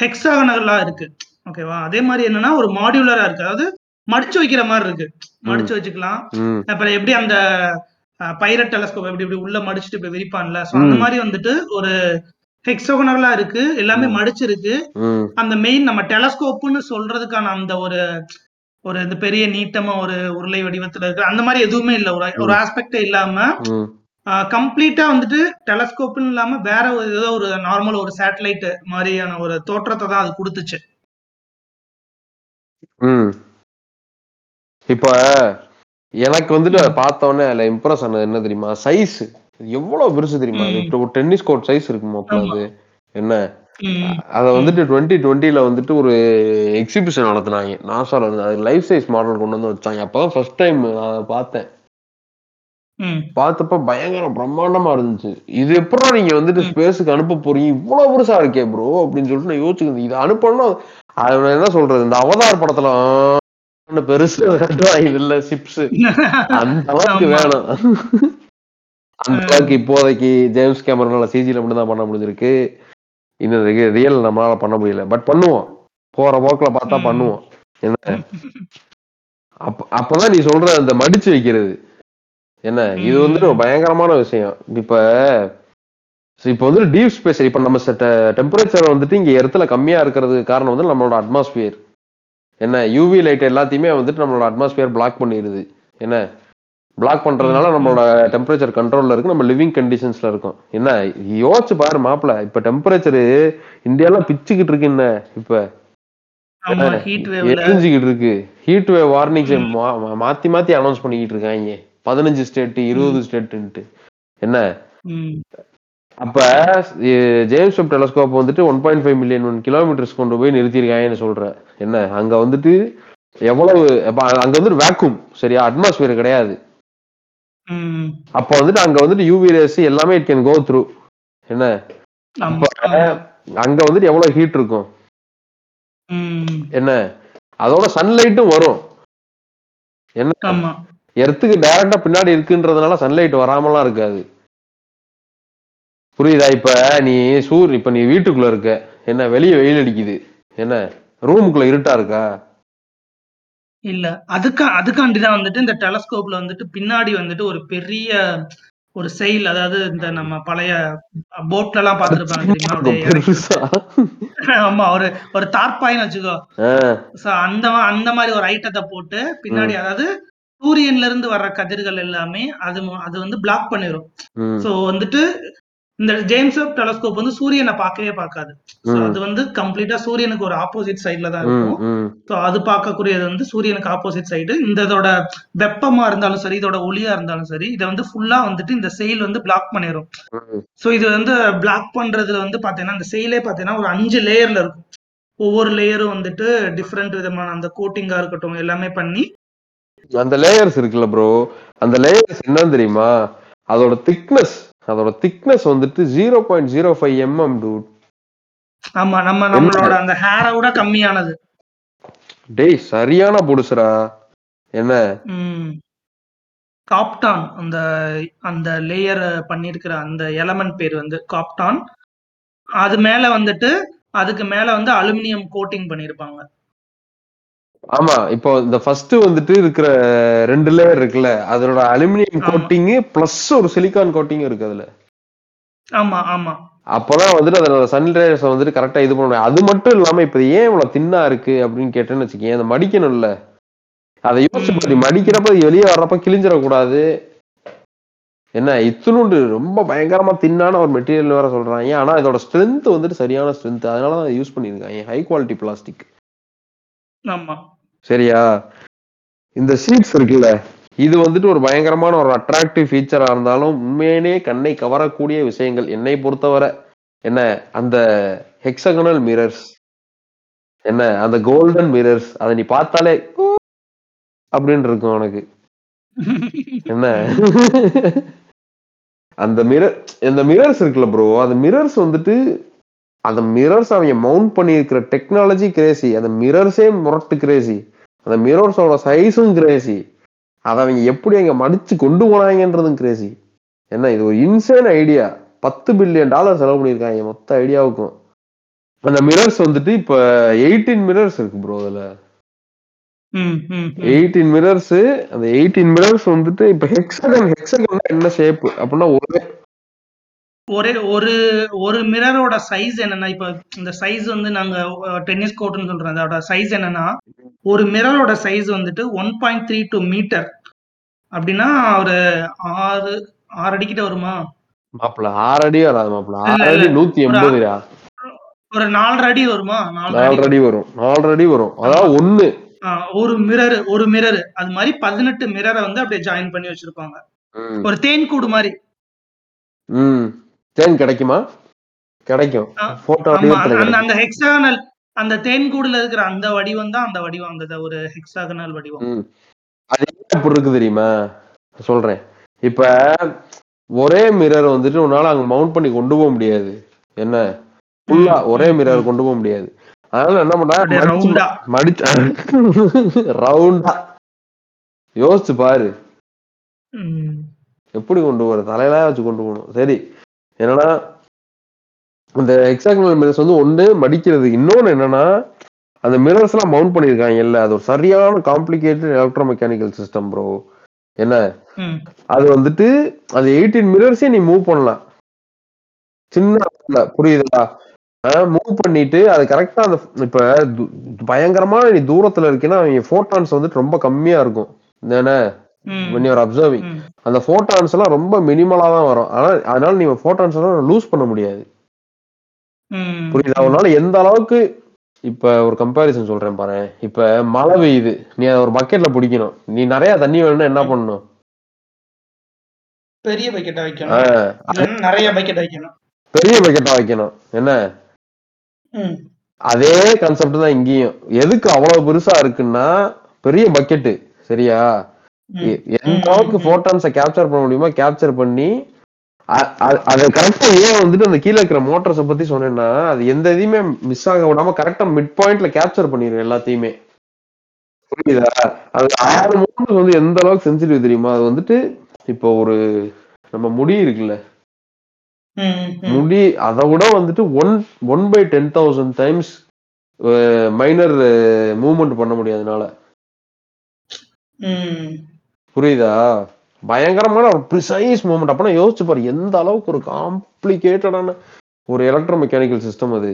ஹெக்ஸாகனலா இருக்கு, ஓகேவா? அதே மாதிரி என்னன்னா ஒரு மாடியுலரா இருக்கு, அதாவது மடிச்சு வைக்கிற மாதிரி இருக்கு, மடிச்சு வச்சுக்கலாம். அப்புறம் எப்படி அந்த பைரட் டெலஸ்கோப் எப்படி இப்படி உள்ள மடிச்சுட்டு இப்ப விரிப்பான்ல, சோ அந்த மாதிரி வந்துட்டு ஒரு ஹெக்ஸாகனலா இருக்கு, எல்லாமே மடிச்சிருக்கு. அந்த மெயின் நம்ம டெலஸ்கோப்னு சொல்றதுக்கான அந்த ஒரு ஒரு இந்த பெரிய நீட்டமா ஒரு உருளை வடிவத்துல இருக்கு, அந்த மாதிரி எதுவுமே இல்ல. ஒரு ஆஸ்பெக்டே இல்லாம கம்ப்ளீட்டா வந்துட்டு டெலஸ்கோப்னு இல்லாம வேற ஏதோ ஒரு நார்மல் ஒரு சேட்டலைட் மாதிரியான ஒரு தோற்றத்தை தான் அது கொடுத்துச்சு. இப்ப எனக்கு வந்துட்டு பார்த்த உடனே அதுல இம்ப்ரெஸ் ஆனது என்ன தெரியுமா, சைஸ் எவ்வளவு பெருசு தெரியுமா, ஒரு டென்னிஸ் கோர்ட் சைஸ் இருக்குமா அது. என்ன அத வந்துட்டு 2020ல வந்துட்டு ஒரு எக்ஸிபிஷன் நடத்தினாங்க நாசால இருந்து, அது லைஃப் சைஸ் மாடல் கொண்டு வந்து வச்சாங்க. அப்பதான் ஃபர்ஸ்ட் டைம் நான் பார்த்தேன். பார்த்தப்ப பயங்கர பிரம்மாண்டமா இருந்துச்சு. இது எப்படா நீங்க வந்துட்டு ஸ்பேஸுக்கு அனுப்ப போறீங்க, இவ்வளவு பெருசா இருக்கே ப்ரோ அப்படின்னு சொல்லிட்டு நான் யோசிச்சுக்கிறேன். இது அனுப்பணும்னா அது என்ன சொல்றது, இந்த அவதார் படத்துல பெருசு இல்ல சிப்ஸ் அந்த அளவுக்கு வேணும். அந்த அளவுக்கு இப்போதைக்கு ஜேம்ஸ் கேமரானால சிஜில மட்டும் தான் பண்ண முடிஞ்சிருக்கு. இன்னும் ரியல் நம்மளால பண்ண முடியல, பட் பண்ணுவோம், போற போக்குல பார்த்தா பண்ணுவோம். என்ன அப்பதான் நீ சொல்ற அந்த மடிச்சு வைக்கிறது. என்ன இது வந்துட்டு ஒரு பயங்கரமான விஷயம். இப்ப வந்துட்டு டீப் ஸ்பேஸ், இப்ப நம்ம டெம்பரேச்சர் வந்துட்டு இங்க இடத்துல கம்மியா இருக்கிறதுக்கு காரணம் வந்து நம்மளோட அட்மாஸ்பியர். என்ன யூவி லைட் எல்லாத்தையுமே வந்துட்டு நம்மளோட அட்மாஸ்பியர் பிளாக் பண்ணிடுது. என்ன பிளாக் பண்றதுனால நம்மளோட டெம்பரேச்சர் கண்ட்ரோல்ல இருக்கு, நம்ம லிவிங் கண்டிஷன்ஸ்ல இருக்கும். என்ன யோசிச்சு பாரு மாப்பிள்ள, இப்ப டெம்பரேச்சர் இந்தியால பிச்சுக்கிட்டு இருக்கு. என்ன இப்ப எரிஞ்சுக்கிட்டு இருக்கு. ஹீட் வேவ் வார்னிங் மாத்தி மாத்தி அனௌன்ஸ் பண்ணிக்கிட்டு இருக்காங்க, 15 ஸ்டேட் 20 ஸ்டேட். என்ன அப்ப ஜேம்ஸ் வெப் டெலஸ்கோப் வந்துட்டு 1.5 மில்லியன் கிலோமீட்டர்ஸ் கொண்டு போய் நிறுத்திருக்காங்கன்னு சொல்ற. என்ன அங்க வந்துட்டு எவ்வளவு அங்க வந்து வேக்யூம் சரியா, அட்மாஸ்பியர் கிடையாது. அப்ப வந்துட்டு அங்க வந்துட்டு யூவி ரேஸ் எல்லாமே இட் கேன் கோ த்ரூ. என்ன அங்க வந்துட்டு எவ்வளவு ஹீட் இருக்கும், என்ன அதோட சன்லைட்டும் வரும். என்ன எர்த்துக்கு டைரக்டா பின்னாடி இருக்குன்றதுனால சன்லைட் வராமலாம் இருக்காது. புரியுதா? இப்ப நீ இப்ப நீ வீட்டுக்குள்ள இருக்க, என்ன வெளியே வெயில் அடிக்குது, என்ன ரூமுக்குள்ள இருட்டா இருக்கா? இல்ல, அதுக்காண்டிதான் வந்துட்டு இந்த டெலஸ்கோப்ல வந்துட்டு பின்னாடி வந்துட்டு ஒரு பெரிய ஒரு செயல், அதாவது இந்த நம்ம பழைய போட்ல எல்லாம் பாத்துருப்பாங்க. ஆமா, ஒரு தார்பாயின்னு வச்சுக்கோ. அந்த மாதிரி ஒரு ஐட்டத்தை போட்டு பின்னாடி, அதாவது சூரியன்ல இருந்து வர்ற கதிர்கள் எல்லாமே அது வந்து பிளாக் பண்ணிரும். சோ வந்துட்டு இந்த ஜேம்ஸ் வெப் டெலஸ்கோப் வந்து சூரியனை பார்க்கவே பார்க்காது. அது வந்து கம்ப்ளீட்டா சூரியனுக்கு ஒரு ஆப்போசிட் சைட்ல தான் இருக்கும். சோ அது பார்க்கக்கூடியது வந்து சூரியனுக்கு ஆப்போசிட் சைடு. இந்த இதோட வெப்பமா இருந்தாலும் சரி, இதோட ஒளியா இருந்தாலும் சரி, இதை வந்து ஃபுல்லா வந்துட்டு இந்த செயல் வந்து பிளாக் பண்ணிரும். சோ இது வந்து பிளாக் பண்றதுல வந்து பாத்தீங்கன்னா, இந்த செயலே பாத்தீங்கன்னா ஒரு 5 லேயர்ல இருக்கும். ஒவ்வொரு லேயரும் வந்துட்டு டிஃப்ரெண்ட் விதமான அந்த கோட்டிங்கா இருக்கட்டும் எல்லாமே பண்ணி அந்த லேயர்ஸ் இருக்குல்ல ப்ரோ, அந்த லேயர்ஸ் என்னன்னு தெரியுமா? அதோட திக்னஸ் வந்துட்டு 0.05 mm. ஆமா, நம்மளோட அந்த ஹேரை விட கம்மியானது. டேய் சரியான புடுசுரா. என்ன காப்டான், அந்த அந்த லேயர் பண்ணிருக்கிற அந்த எலமெண்ட் பேர் வந்து காப்டான். அது மேல வந்துட்டு அதுக்கு மேல வந்து அலுமினியம் கோட்டிங் பண்ணிருப்பாங்க. ஆமா, இப்போ இந்த ஃபர்ஸ்ட் வந்துட்டு இருக்கிற 2 லேயர் இருக்குல்ல, அதோட அலுமினியம் கோட்டிங் பிளஸ் ஒரு சிலிகான் கோட்டிங் இருக்கு அதுல. ஆமா ஆமா, அப்பதான் வந்துட்டு அதோட சன்ரேஸ் வந்துட்டு கரெக்டா இது பண்ண முடியும். அது மட்டும் இல்லாம இப்ப ஏன் இவ்வளவு தின்னா இருக்கு அப்படின்னு கேட்டேன்னு வச்சுக்கேன், அதை மடிக்கணும்ல. அதை யோசிச்சு மடிக்கிறப்ப வெளியே வர்றப்ப கிழிஞ்சிடக்கூடாது. என்ன இத்துணுண்டு ரொம்ப பயங்கரமா தின்னான ஒரு மெட்டீரியல் வேற சொல்றாங்க. ஆனா இதோட ஸ்ட்ரென்த் வந்துட்டு சரியான ஸ்ட்ரென்த், அதனாலதான் யூஸ் பண்ணிருக்காங்க ஹை குவாலிட்டி பிளாஸ்டிக். ஆமா சரியா, இந்த ஷீட்ஸ் இருக்குல்ல, இது வந்துட்டு ஒரு பயங்கரமான ஒரு அட்ராக்டிவ் ஃபீச்சரா இருந்தாலும் உண்மையிலேயே கண்ணை கவரக்கூடிய விஷயங்கள் என்னை பொறுத்தவரை என்ன அந்த ஹெக்ஸகனல் மிரர்ஸ், என்ன அந்த கோல்டன் மிரர்ஸ். அதை நீ பார்த்தாலே அப்படின்னு இருக்கும் உனக்கு. என்ன அந்த மிரர், இந்த மிரர்ஸ் இருக்குல்ல ப்ரோ, அந்த மிரர்ஸ் வந்துட்டு அந்த மிரர்ஸ் அவங்க மவுண்ட் பண்ணியிருக்கிற டெக்னாலஜி கிரேசி. அந்த மிரர்ஸே முரட்டு கிரேசி, அந்த மிரர்ஸோட சைஸும் கிரேசி, அதை அவங்க எப்படி அங்கே மடிச்சு கொண்டு போனாங்கன்றதும் கிரேசி. என்ன இது ஒரு இன்சேன் ஐடியா. $10 பில்லியன் செலவு பண்ணியிருக்காங்க மொத்த ஐடியாவுக்கும். அந்த மிரர்ஸ் வந்துட்டு இப்போ 18 மிரர்ஸ் இருக்கு ப்ரோ. அதில் 18 மிரர்ஸ். அந்த 18 மிரர்ஸ் வந்துட்டு இப்போ ஹெக்ஸகன் என்ன ஷேப் அப்படின்னா, ஒரு மிரரோட சைஸ் என்னன்னா, இப்ப இந்த சைஸ் வந்து நாங்க டென்னிஸ் கோர்ட்னு சொல்றோம், அதோட சைஸ் என்னன்னா ஒரு மிரரோட சைஸ் வந்துட்டு 1.32 மீட்டர். அப்படின்னா ஒரு 6 அடிக்கிட்ட வருமா? மாப்பிள 6 அடி வராது மாப்பிள, 6 அடி 180 ஒரு 4 அடி வருமா? 4 அடி வரும், 4 அடி வரும். அதாவது ஒண்ணு ஒரு மிரர் அது மாதிரி 18 மிரரை வந்து அப்படியே ஜாயின் பண்ணி வச்சிருப்பாங்க. ஒரு தேன் கூடு மாதிரி. தேன் கிடைக்குமா? கிடைக்கும். அந்த தேன் கூடுல இருக்கிற அந்த வடிவம் தான் அந்த வடிவம், ஒரு ஹெக்ஸாகனல் வடிவம். அது எப்படி இருக்கு தெரியுமா? சொல்றேன். இப்ப ஒரே மிரர் வந்துட்டு உன்னால அங்க மவுண்ட் பண்ணி கொண்டு போக முடியாது. என்ன ஃபுல்லா ஒரே மிரர் கொண்டு போக முடியாது. அதனால என்ன பண்றா மடிச்சா ரவுண்டா யோசிச்சு பாரு எப்படி கொண்டு போற, தலையெல்லாம் வச்சு கொண்டு போகணும். சரி, என்னன்னா இந்த ஹெக்ஸாகனல் மிரர்ஸ் வந்து ஒன்று மடிக்கிறது, இன்னொன்று என்னன்னா அந்த மிரர்ஸ் எல்லாம் மவுண்ட் பண்ணியிருக்காங்க இல்ல, அது ஒரு சரியான complicated electro mechanical system bro. என்ன அது வந்துட்டு அந்த 18 மிரர்ஸே நீ மூவ் பண்ணலாம் சின்ன, புரியுதா? மூவ் பண்ணிட்டு அது கரெக்டா அந்த இப்ப பயங்கரமா நீ தூரத்துல இருக்கேன்னா ஃபோட்டான்ஸ் வந்துட்டு ரொம்ப கம்மியா இருக்கும். என்ன when you are observing அந்த ஃபோட்டான்ஸ் எல்லாம் ரொம்ப மினிமலா தான் வரும். ஆனா அதனால நீ ஃபோட்டான்ஸ் எல்லாம் லூஸ் பண்ண முடியாது. புரியுதா? அதனால எந்த அளவுக்கு இப்ப ஒரு கம்பேரிசன் சொல்றேன் பாரு. இப்ப மழை பெய்யுது, நீ ஒரு பக்கெட்ல பிடிக்கணும், நீ நிறைய தண்ணி வேணும்னா என்ன பண்ணணும்? பெரிய பக்கெட்டா வைக்கணும், நிறைய பக்கெட் வைக்கணும், பெரிய பக்கெட்டா வைக்கணும். என்ன அதே கான்செப்ட் தான் இங்கேயும். எதுக்கு அவ்வளவு பெருசா இருக்குன்னா பெரிய பக்கெட்டு சரியா, எந்த அளவுக்கு போட்டான்ஸை கேப்சர் பண்ண முடியுமா கேப்சர் பண்ணி அதை கரெக்டா. ஏன் வந்துட்டு அந்த கீழே இருக்கிற மோட்டர்ஸை பத்தி சொன்னேன்னா அது எந்த இதையுமே மிஸ் ஆக விடாம கரெக்டா மிட் பாயிண்ட்ல கேப்சர் பண்ணிடுறேன் எல்லாத்தையுமே, புரியுதா? அது 6 மோட்டர்ஸ் வந்து எந்த அளவுக்கு சென்சிட்டிவ் தெரியுமா. அது வந்துட்டு இப்போ ஒரு நம்ம முடி இருக்குல்ல, முடி அதை விட வந்துட்டு 1/10,000 times மைனர் மூவ்மெண்ட் பண்ண முடியாதுனால, புரியுதா? பயங்கரமான ஒரு ப்ரிசைஸ் மூமெண்ட். அப்படின்னா யோசிச்சு பாரு எந்த அளவுக்கு ஒரு காம்ப்ளிகேட்டடான ஒரு எலக்ட்ரோ மெக்கானிக்கல் சிஸ்டம் அது.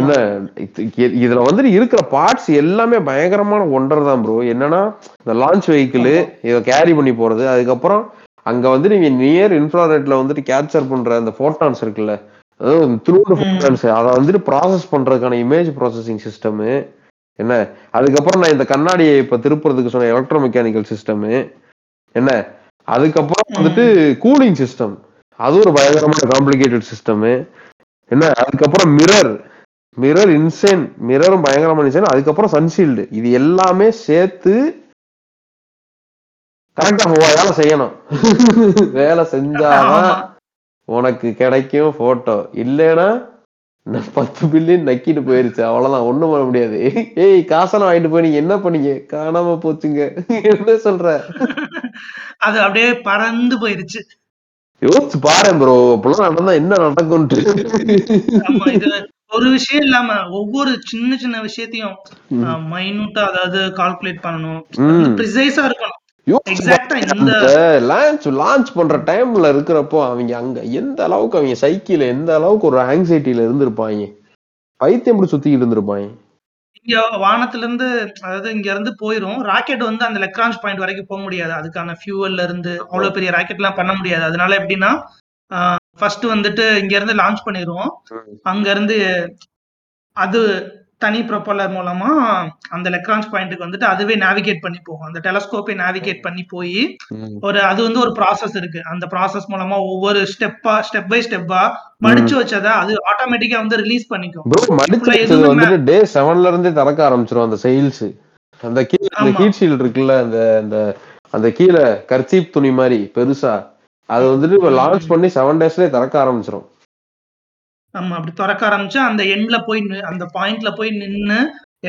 என்ன இதுல வந்துட்டு இருக்கிற பார்ட்ஸ் எல்லாமே பயங்கரமான ஒண்டர் தான் ப்ரோ. என்னன்னா இந்த லான்ச் வெஹிக்கிள் இதை கேரி பண்ணி போறது, அதுக்கப்புறம் அங்க வந்து நீங்க நியர் இன்ஃப்ராரெட்ல வந்துட்டு கேப்சர் பண்ற அந்த போட்டான்ஸ் இருக்குல்ல, த்ரூ போட்டான்ஸ் அதை வந்துட்டு ப்ராசஸ் பண்றதுக்கான இமேஜ் ப்ராசஸிங் சிஸ்டம் என்ன, அதுக்கப்புறம் நான் இந்த கண்ணாடியை இப்ப திருப்புறதுக்கு சொன்ன எலக்ட்ரோ மெக்கானிக்கல் சிஸ்டம் என்ன, அதுக்கப்புறம் வந்துட்டு கூலிங் சிஸ்டம் அது ஒரு பயங்கரமான காம்ப்ளிகேட்டட் சிஸ்டம் என்ன, அதுக்கப்புறம் மிரர் இன்சேன், மிரரும் பயங்கரமான இன்சேன், அதுக்கப்புறம் சன்ஷீல்டு. இது எல்லாமே சேர்த்து கரெக்டா வேலை செய்யணும். வேலை செஞ்சாதான் உனக்கு கிடைக்கும் போட்டோ, இல்லைன்னா 10 பில்லியன் நக்கிட்டு போயிருச்சு, அவ்வளவுதான், ஒண்ணும் பண்ண முடியாது. ஏய் காசெல்லாம் வாங்கிட்டு போய் நீங்க என்ன பண்ணீங்க, காணாம போச்சுங்க, என்ன சொல்ற, அது அப்படியே பறந்து போயிருச்சு. யோசிச்சு பாரு ப்ரோ, அப்பெல்லாம் நடந்தா என்ன நடக்கும். ஒரு விஷயம் இல்லாம ஒவ்வொரு சின்ன சின்ன விஷயத்தையும் மைனூட்டா அதாவது கால்குலேட் பண்ணணும், ப்ரிசைஸா இருக்கணும். லான்ச் பண்ற டைம்ல இருக்கிறப்போ அவங்க அங்க எந்த அளவுக்கு அவங்க சைக்கிள் எந்த அளவுக்கு ஒரு ஆங்ஸைட்டில இருந்திருப்பாங்க, பைத்தியம் பிடிச்சு சுத்திக்கிட்டு இருந்திருப்பாங்க. இங்க வானத்துல இருந்து அதாவது இங்க இருந்து போயிரும் ராக்கெட் வந்து அந்த லக்ரான்ஜ் பாயிண்ட் வரைக்கும் போக முடியாது, அதுக்கான ஃபியூவல்ல இருந்து அவ்வளவு பெரிய ராக்கெட் எல்லாம் பண்ண முடியாது. அதனால எப்படின்னா ஃபர்ஸ்ட் வந்துட்டு இங்க இருந்து லான்ச் பண்ணிடுவோம், அங்க இருந்து அது தனி ப்ரொப்பல்லர் மூலமா அந்த லக்ரான்ஜ் பாயிண்ட்டுக்கு வந்துட்டு அதுவே நேவிகேட் பண்ணி போகும், அந்த டெலஸ்கோப்பை நேவிகேட் பண்ணி போய் ஒரு அது வந்து ஒரு ப்ராசஸ் இருக்கு, அந்த ப்ராசஸ் மூலமா ஒவ்வொரு ஸ்டெப் பை ஸ்டெப்பா மடிச்சு வச்சதா அது ஆட்டோமேட்டிக்கா வந்து ரிலீஸ் பண்ணிக்கும். டே 7ல இருந்தே தரக்க ஆரம்பிச்சிரும் அந்த செயில்ஸ், அந்த கீழே அந்த ஹீட் ஷீல்ட் இருக்குல்ல, அந்த அந்த அந்த கீழே கர்ச்சீப் துணி மாதிரி பெருசா அது வந்துட்டு லான்ச் பண்ணி 7 daysலயே தரக்க ஆரம்பிச்சிரும். நம்ம அப்படி திறக்க ஆரம்பிச்சு அந்த எண்ட்ல போய் அந்த பாயிண்ட்ல போய் நின்று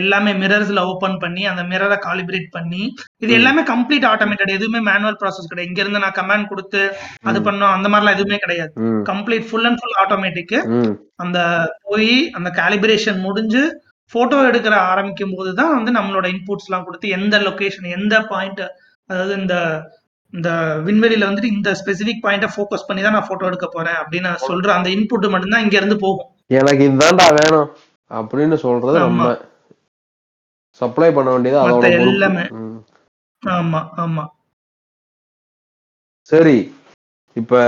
எல்லாமே மிரர்ஸ்ல ஓபன் பண்ணி அந்த மிரரை காலிபிரேட் பண்ணி இது எல்லாமே கம்ப்ளீட் ஆட்டோமேட்டட், எதுவுமே மேனுவல் ப்ராசஸ் கிடையாது. இங்க இருந்து நான் கமாண்ட் கொடுத்து அது பண்ணோம் அந்த மாதிரிலாம் எதுவுமே கிடையாது, complete full and full automatic. அந்த போய் அந்த காலிபிரேஷன் முடிஞ்சு போட்டோ எடுக்கிற ஆரம்பிக்கும் போதுதான் வந்து நம்மளோட இன்புட்ஸ் எல்லாம் கொடுத்து எந்த லொகேஷன் எந்த பாயிண்ட், அதாவது இந்த விண்வெளியில வந்துட்டு இந்த ஸ்பெசிபிக் பாயிண்ட ஃபோக்கஸ் பண்ணி தான் நான் போட்டோ எடுக்க போறேன் அப்படின்னு சொல்ற அந்த இன்புட் மட்டும் தான் இங்க இருந்து போகும். எனக்கு இதுதான்டா வேணும் அப்படின்னு சொல்றது நம்ம சப்ளை பண்ண வேண்டியது அதோட எல்லாமே. ஆமா ஆமா சரி. இப்ப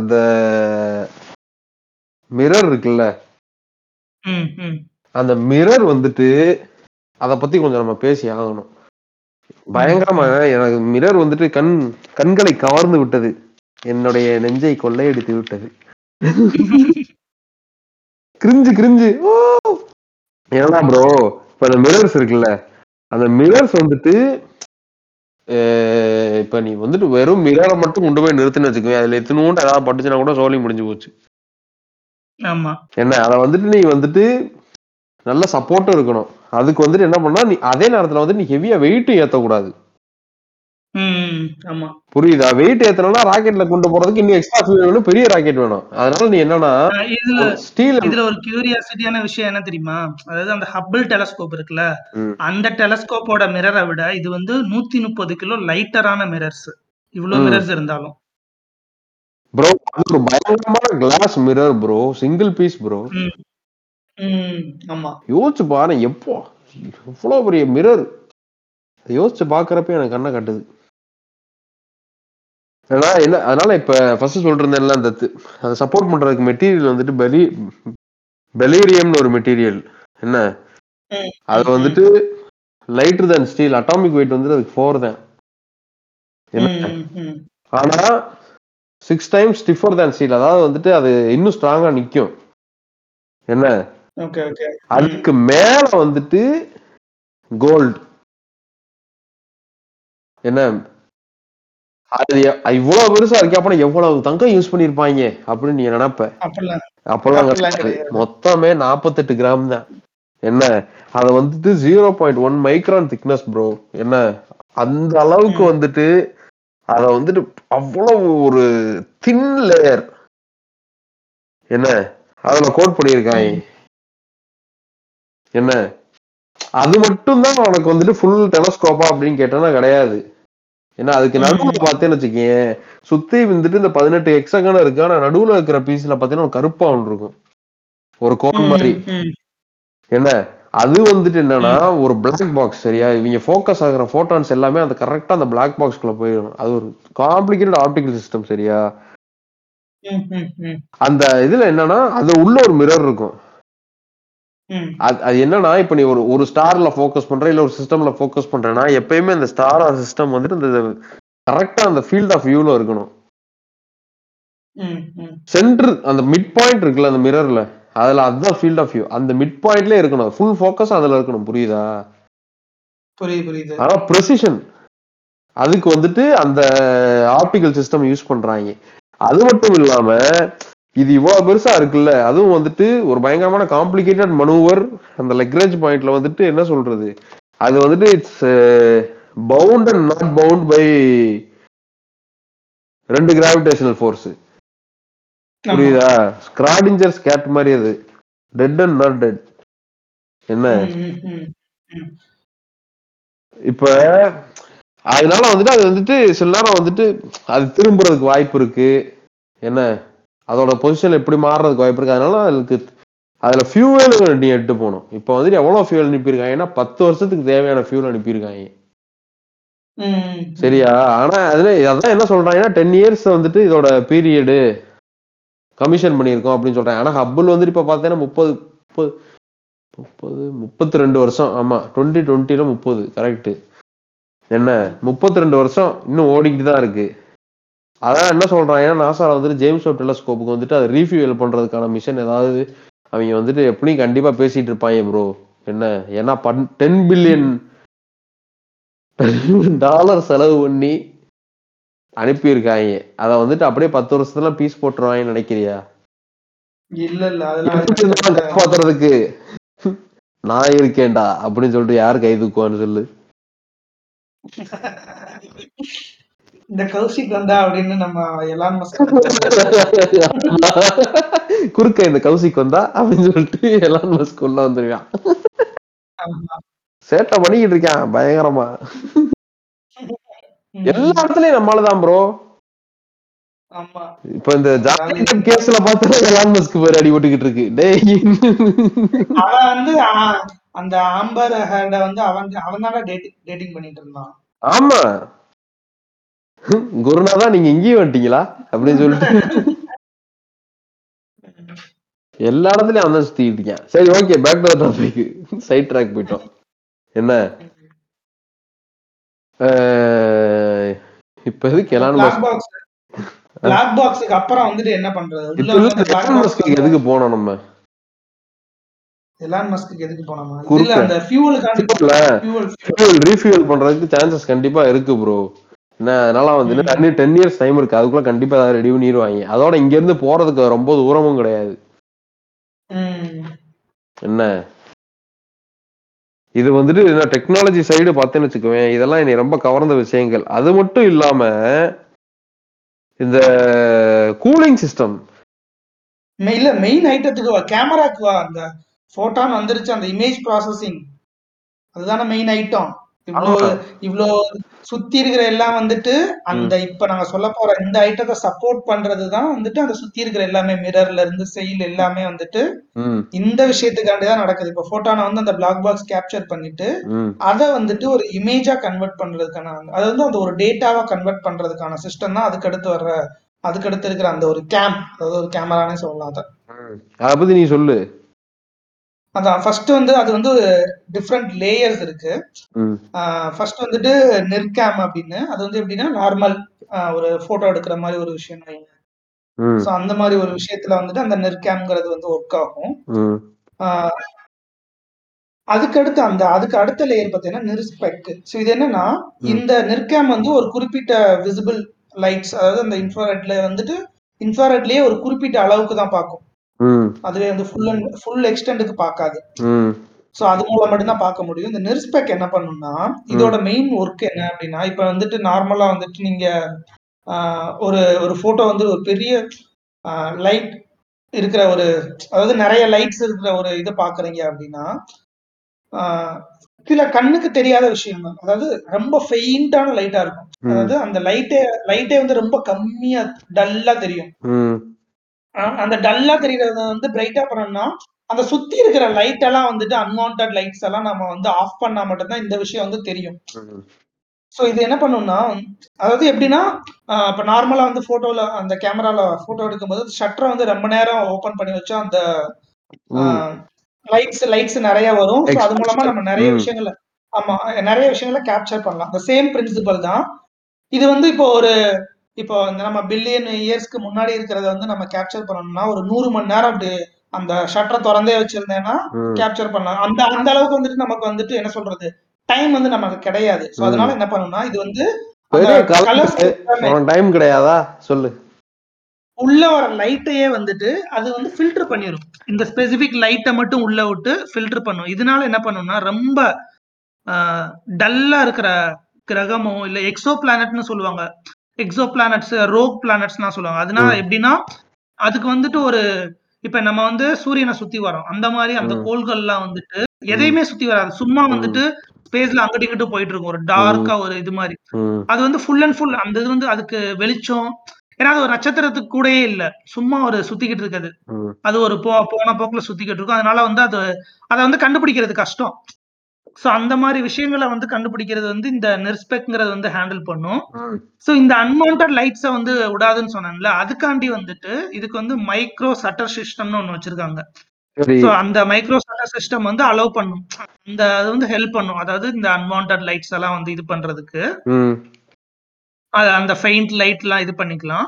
அந்த மிரர் இருக்குல்ல, அந்த மிரர் வந்துட்டு அத பத்தி கொஞ்சம் நம்ம பேசி ஆகணும். பயங்கரமா எனக்கு மிரர் வந்துட்டு கண்களை கவர்ந்து விட்டது, என்னுடைய நெஞ்சை கொள்ளையடித்து விட்டது. கிரிஞ்சு கிரிஞ்சு ஏன்னா ப்ரோ இப்ப அந்த மிரர்ஸ் இருக்குல்ல, அந்த மிரர்ஸ் வந்துட்டு இப்ப நீ வந்துட்டு வெறும் மிரரை மட்டும் கொண்டு போய் நிறுத்துன்னு வச்சுக்கோங்க, அதுல எத்தனோண்டு ஏதாவது பட்டுச்சுன்னா கூட சோலி முடிஞ்சு போச்சு. என்ன அத வந்துட்டு நீ வந்துட்டு நல்ல சப்போர்ட்டும் இருக்கணும். அதுக்கு வந்துட்டு என்ன பண்ணா நீ அதே நேரத்துல வந்து நீ ஹெவியா வெயிட்டும் ஏத்தக்கூடாது, புரியுதா? வெயிட் ஏத்தனா ராக்கெட்ல கொண்டு போறதுக்கு இன்னும் எக்ஸ்ட்ரா ஃபியூல் வேணும், பெரிய ராக்கெட் வேணும். அதனால நீ என்னன்னா ஸ்டீல். இதுல ஒரு கியூரியாசிட்டியான விஷயம் என்ன தெரியுமா, அதாவது அந்த ஹப்பிள் டெலஸ்கோப் இருக்குல்ல, அந்த டெலஸ்கோப்போட மிரரை விட இது வந்து 130 கிலோ லைட்டரான மிரர்ஸ். இவ்வளவு மிரர்ஸ் இருந்தாலும் ப்ரோ அது ஒரு பயங்கரமான glass mirror bro, single piece bro. யோசிச்சு பாரு எப்போ எவ்வளவு பெரிய மிரர், யோசிச்சு பாக்குறப்ப எனக்கு கண்ணை கட்டுது. அதனால இப்ப ஃபர்ஸ்ட் சொல்றேன்ல, அந்த அதை சப்போர்ட் பண்றதுக்கு மெட்டீரியல் வந்துட்டு பெலீரியம்னு ஒரு மெட்டீரியல். என்ன அது வந்துட்டு lighter than steel, atomic weight வந்துட்டு அதுக்கு 4 தான். ஆனா 6 times ஸ்டிஃபர் தன் ஸ்டீல், அதாவது வந்துட்டு அது இன்னும் ஸ்ட்ராங்கா நிக்கும். என்ன அதுக்கு மேல வந்துட்டு கோல்டு என்ன அது இவ்வளவு பெருசா இருக்கு, அப்ப எவ்வளவு தங்கம் யூஸ் பண்ணிருப்பாங்க அப்படின்னு நீங்க நினைப்ப. அப்பெல்லாம் மொத்தமே 48 கிராம் தான். என்ன அத வந்துட்டு 0.1 மைக்ரான் திக்னஸ் ப்ரோ. என்ன அந்த அளவுக்கு வந்துட்டு அத வந்துட்டு அவ்வளவு ஒரு தின் லேயர் என்ன அதுல கோட் பண்ணிருக்காங்க. என்ன அது மட்டும் தான் உனக்கு வந்துட்டு ஃபுல் டெலஸ்கோப்பா அப்படின்னு கேட்டா கிடையாது. ஏன்னா அதுக்கு நடுவுல பார்த்தேன்னு வச்சுக்கேன், சுத்தி வந்துட்டு இந்த 18 ஹெக்ஸாகன் இருக்கு. ஆனா நடுவுல இருக்கிற பீஸ்ல பாத்தீங்கன்னா ஒரு கருப்பா ஒன்று இருக்கும், ஒரு கோன் மாதிரி. என்ன அது வந்துட்டு என்னன்னா ஒரு பிளாக் பாக்ஸ். சரியா, இவங்க ஃபோக்கஸ் ஆகிற போட்டான்ஸ் எல்லாமே அந்த கரெக்டா அந்த பிளாக் பாக்ஸ்குள்ள போயிடும். அது ஒரு காம்ப்ளிகேட்டட் ஆப்டிகல் சிஸ்டம். சரியா, அந்த இதுல என்னன்னா அது உள்ள ஒரு மிரர் இருக்கும். அது என்னன்னா இப்ப நீ ஒரு ஸ்டார்ல போக்கஸ் பண்ற இல்ல ஒரு சிஸ்டம்ல போக்கஸ் பண்றேன்னா எப்பயுமே அந்த ஸ்டார் ஆர் சிஸ்டம் வந்துட்டு கரெக்டா அந்த ஃபீல்ட் ஆஃப் வியூல இருக்கணும். சென்டர் அந்த மிட் பாயிண்ட் இருக்குல்ல அந்த மிரர்ல, அதுல அதுதான் ஃபீல்ட் ஆஃப் வியூ. அந்த மிட் பாயிண்ட்ல இருக்கணும், ஃபுல் ஃபோக்கஸ் அதுல இருக்கணும். புரியுதா? புரியுது. ஆனா ப்ரெசிஷன் அதுக்கு வந்துட்டு அந்த ஆப்டிகல் சிஸ்டம் யூஸ் பண்றாங்க. அது மட்டும் இல்லாம இது இவ்வளவு பெருசா இருக்குல்ல, அதுவும் வந்துட்டு ஒரு பயங்கரமான காம்ப்ளிகேட்டட் மனூவர். அந்த லக்ரேஞ்ச் பாயிண்ட்ல வந்துட்டு என்ன சொல்றது, அது வந்துட்டு it's bound and not bound by 2 gravitational force. புரியுதா? ஸ்கிராடிஞ்சர் ஸ்கேட் மாதிரி அது, டெட் அண்ட் நாட் டெட். என்ன இப்ப அதனால வந்துட்டு அது வந்துட்டு சில நேரம் வந்துட்டு அது திரும்புறதுக்கு வாய்ப்பு இருக்கு. என்ன அதோட பொசிஷன் எப்படி மாறுறதுக்கு வாய்ப்பு இருக்கு. அதனால அதுக்கு அதுல ஃபியூவல் நீ எட்டு போகணும். இப்போ வந்துட்டு எவ்வளவு ஃபியூவல் அனுப்பியிருக்காங்கன்னா 10 வருஷத்துக்கு தேவையான ஃபியூவல் அனுப்பியிருக்காங்க. சரியா? ஆனா அதுல அதான் என்ன சொல்றாங்கன்னா 10 இயர்ஸ் வந்துட்டு இதோட பீரியடு கமிஷன் பண்ணியிருக்கோம் அப்படின்னு சொல்றாங்க. ஆனா ஹப்பிள் வந்துட்டு இப்ப பாத்தீங்கன்னா 32 வருஷம். ஆமா, 2020ல 30 கரெக்ட். என்ன 32 வருஷம் இன்னும் ஓடிக்கிட்டு தான் இருக்கு. அதான் என்ன சொல்றாங்க, நாசால வந்துட்டு ஜேம்ஸ் வெப் டெலஸ்கோப்புக்கு வந்துட்டு அதை ரீஃபியூல் பண்றதுக்கான மிஷன் ஏதாவது அவங்க வந்துட்டு எப்படியும் கண்டிப்பா பேசிட்டு இருப்பாங்க ப்ரோ. என்ன ஏன்னா $10 பில்லியன் செலவு பண்ணி அனுப்பியிருக்காங்க. அதை வந்துட்டு அப்படியே 10 வருஷத்துல பீஸ் போட்டுருவாங்கன்னு நினைக்கிறியா? காப்பாத்துறதுக்கு நான் இருக்கேன்டா அப்படின்னு சொல்லிட்டு யாரு கை தூக்குவான்னு சொல்லு. இந்த கௌசிக் வந்தா அப்படின்னு நம்ம எல்லாரும் குறுக்க இந்த கௌசிக் வந்தா அப்படின்னு சொல்லிட்டு எல்லாரும் மஸ்கூல்ல வந்துருவான். சேட்டை பண்ணிக்கிட்டு இருக்கான் பயங்கரமா எல்லா இடத்துலயும். நம்மளதான் ப்ரோ இப்ப இந்த ஜாலிங் கேஸ்ல பார்த்தா எலான் மஸ்க் பேர் அடி ஓட்டிக்கிட்டு இருக்கு. வந்து அந்த ஆம்பர் ஹர்ட வந்து அவனால டேட்டிங் பண்ணிட்டு இருந்தான். ஆமா, குருநாதா நீங்க இங்கேயும் வந்துட்டீங்களா அப்படின்னு சொல்லிட்டு எல்லா இடத்துலயும் அவன் சுத்திக்கிட்டு இருக்கேன். சரி, okay, back to topic, side track போயிட்டோம். என்ன இப்ப எதுக்கு எலான் மஸ்க் அப்புறம் வந்துட்டு என்ன பண்றது, எதுக்கு போனோம் நம்ம எலான் மஸ்க்கு எதுக்கு போனோமா? இல்ல அந்த ஃபியூவல் ரீஃபியூல் பண்றதுக்கு சான்சஸ் கண்டிப்பா இருக்கு ப்ரோ. என்ன அதனால வந்து 10 இயர்ஸ் டைம் இருக்கு, அதுக்குள்ள கண்டிப்பா அதை ரெடி பண்ணிடுவாங்க. அதோட இங்க இருந்து போறதுக்கு ரொம்ப தூரமும் கிடையாது. என்ன இது வந்துட்டு நான் டெக்னாலஜி சைடு பார்த்தேன்னு வச்சுக்குவேன், இதெல்லாம் என்னை ரொம்ப கவர்ந்த விஷயங்கள். அது மட்டும் இல்லாம இந்த கூலிங் சிஸ்டம் இல்ல மெயின் ஐட்டத்துக்கு கேமராக்கு வா, அந்த போட்டான் வந்துருச்சு, அந்த இமேஜ் ப்ராசஸிங் அதுதான மெயின் ஐட்டம். இவ்ளோ சுத்தி இருக்கிற எல்லாம் வந்துட்டு அந்த இப்ப நாங்க சொல்ல போற இந்த ஐட்டத்தை சப்போர்ட் பண்றதுதான் வந்துட்டு அந்த சுத்தி இருக்கிற எல்லாமே மிரர்ல இருந்து செயல் எல்லாமே வந்துட்டு இந்த விஷயத்துக்காண்டிதான் நடக்குது. இப்ப போட்டோன வந்து அந்த பிளாக் பாக்ஸ் கேப்சர் பண்ணிட்டு அதை வந்துட்டு ஒரு இமேஜா கன்வெர்ட் பண்றதுக்கான, அது வந்து அந்த ஒரு டேட்டாவா கன்வெர்ட் பண்றதுக்கான சிஸ்டம் தான் அதுக்கடுத்து இருக்கிற அந்த ஒரு அதாவது கேமரானே சொல்லலாம். அதை பத்தி நீ சொல்லு. அதான் ஃபர்ஸ்ட் வந்து அது வந்து டிஃப்ரெண்ட் லேயர்ஸ் இருக்கு. ஃபர்ஸ்ட் வந்துட்டு நிர்கேம் அப்படின்னு, அது வந்து எப்படின்னா நார்மல் ஒரு போட்டோ எடுக்கிற மாதிரி ஒரு விஷயம் வைங்க. சோ அந்த மாதிரி ஒரு விஷயத்துல வந்துட்டு அந்த நிர்கேம்ங்கிறது வந்து ஒர்க் ஆகும். அதுக்கு அடுத்த லேயர் பார்த்தீங்கன்னா நிர்ஸ்பெக். ஸோ இது என்னன்னா இந்த நிர்கேம் வந்து ஒரு குறிப்பிட்ட விசிபிள் லைட்ஸ், அதாவது அந்த இன்ஃப்ராரெட்ல வந்துட்டு இன்ஃப்ராரெட்லயே ஒரு குறிப்பிட்ட அளவுக்கு தான் பார்க்கும், அதுவே வந்து ஃபுல் எக்ஸ்டெண்டுக்கு பார்க்காது. ஸோ அது மூலம் மட்டும்தான் பார்க்க முடியும். இந்த நிர்ஸ்பெக் என்ன பண்ணும்னா இதோட மெயின் ஒர்க் என்ன அப்படின்னா, இப்போ வந்துட்டு நார்மலா வந்துட்டு நீங்க ஒரு போட்டோ வந்து ஒரு பெரிய லைட் இருக்கிற ஒரு, அதாவது நிறைய லைட்ஸ் இருக்கிற ஒரு இதை பாக்குறீங்க அப்படின்னா சில கண்ணுக்கு தெரியாத விஷயம் தான், அதாவது ரொம்ப ஃபெயிண்டான லைட்டா இருக்கும், அதாவது அந்த லைட்டே வந்து ரொம்ப கம்மியா டல்லா தெரியும். அந்த டல்லா தெரியறத வந்து பிரைட்டா பண்ணோம்னா அந்த சுத்தி இருக்கிற லைட் எல்லாம் வந்துட்டு அன்வான்ட் லைட்ஸ் எல்லாம் நம்ம வந்து ஆஃப் பண்ணா மட்டும்தான் இந்த விஷயம் வந்து தெரியும். ஸோ இது என்ன பண்ணும்னா, அதாவது எப்படின்னா இப்போ நார்மலா வந்து போட்டோல அந்த கேமரால போட்டோ எடுக்கும்போது ஷட்டரை வந்து ரொம்ப நேரம் ஓபன் பண்ணி வச்சா அந்த லைட்ஸ் நிறைய வரும். அது மூலமா நம்ம நிறைய விஷயங்களை கேப்சர் பண்ணலாம். அந்த சேம் பிரின்சிபல் தான் இது வந்து. இப்போ நம்ம பில்லியன் இயர்ஸ்க்கு முன்னாடி இருக்கிறத வந்து நம்ம கேப்சர் பண்ணோம்னா ஒரு 100 மணி நேரம் அப்படி அந்த ஷட்டரை திறந்தே வச்சிருந்தேன்னா கேப்சர் பண்ணலாம். அந்த அளவுக்கு வந்துட்டு நமக்கு வந்துட்டு என்ன சொல்றது, டைம் வந்து நமக்கு கிடையாது. சோ அதனால என்ன பண்ணனும்னா இது வந்து டைம் கிடையாதா சொல்லு, உள்ள வர லைட்டையே வந்துட்டு அது வந்து ஃபில்டர் பண்ணிரும். இந்த ஸ்பெசிபிக் லைட்டை மட்டும் உள்ள விட்டு ஃபில்டர் பண்ணும். இதனால என்ன பண்ணும்னா ரொம்ப டல்லா இருக்கிற கிரகமோ இல்ல எக்ஸோ பிளானட்னு சொல்லுவாங்க, எக்ஸோ பிளானட்ஸ் ரோக் பிளானட்ஸ்லாம் சொல்லுவாங்க. அதனால எப்படின்னா அதுக்கு வந்துட்டு ஒரு, இப்ப நம்ம வந்து சூரியனை சுத்தி வரோம், அந்த மாதிரி அந்த கோள்கள்லாம் வந்துட்டு எதையுமே சுத்தி வராது, சும்மா வந்துட்டு ஸ்பேஸ்ல அங்கிட்டு போயிட்டு இருக்கும் ஒரு டார்க்கா ஒரு இது மாதிரி. அது வந்து ஃபுல் அண்ட் ஃபுல் அந்த இது வந்து அதுக்கு வெளிச்சம், ஏன்னா அது ஒரு நட்சத்திரத்துக்கு கூடயே இல்ல, சும்மா ஒரு சுத்திக்கிட்டு இருக்குது, அது ஒரு போன போக்குல சுத்திக்கிட்டு இருக்கும். அதனால வந்து அதை வந்து கண்டுபிடிக்கிறது கஷ்டம். சோ அந்த மாதிரி விஷயங்களை வந்து கண்டுபிடிக்கிறது வந்து இந்த நிர்ஸ்பெக்ங்கிறது வந்து ஹேண்டில் பண்ணும். சோ இந்த அன்வான்ட் லைட்ஸ வந்து விடாதுன்னு சொன்னாங்கல்ல, அதுக்காண்டி வந்துட்டு இதுக்கு வந்து மைக்ரோ சட்டர் சிஸ்டம்னு ஒண்ணு வச்சிருக்காங்க. சோ அந்த மைக்ரோ சட்டர் சிஸ்டம் வந்து அலோவ் பண்ணும், அந்த அது வந்து ஹெல்ப் பண்ணும், அதாவது இந்த அன்வான்ட் லைட்ஸ் எல்லாம் வந்து இது பண்றதுக்கு, அந்த ஃபெயிண்ட் லைட் எல்லாம் இது பண்ணிக்கலாம்.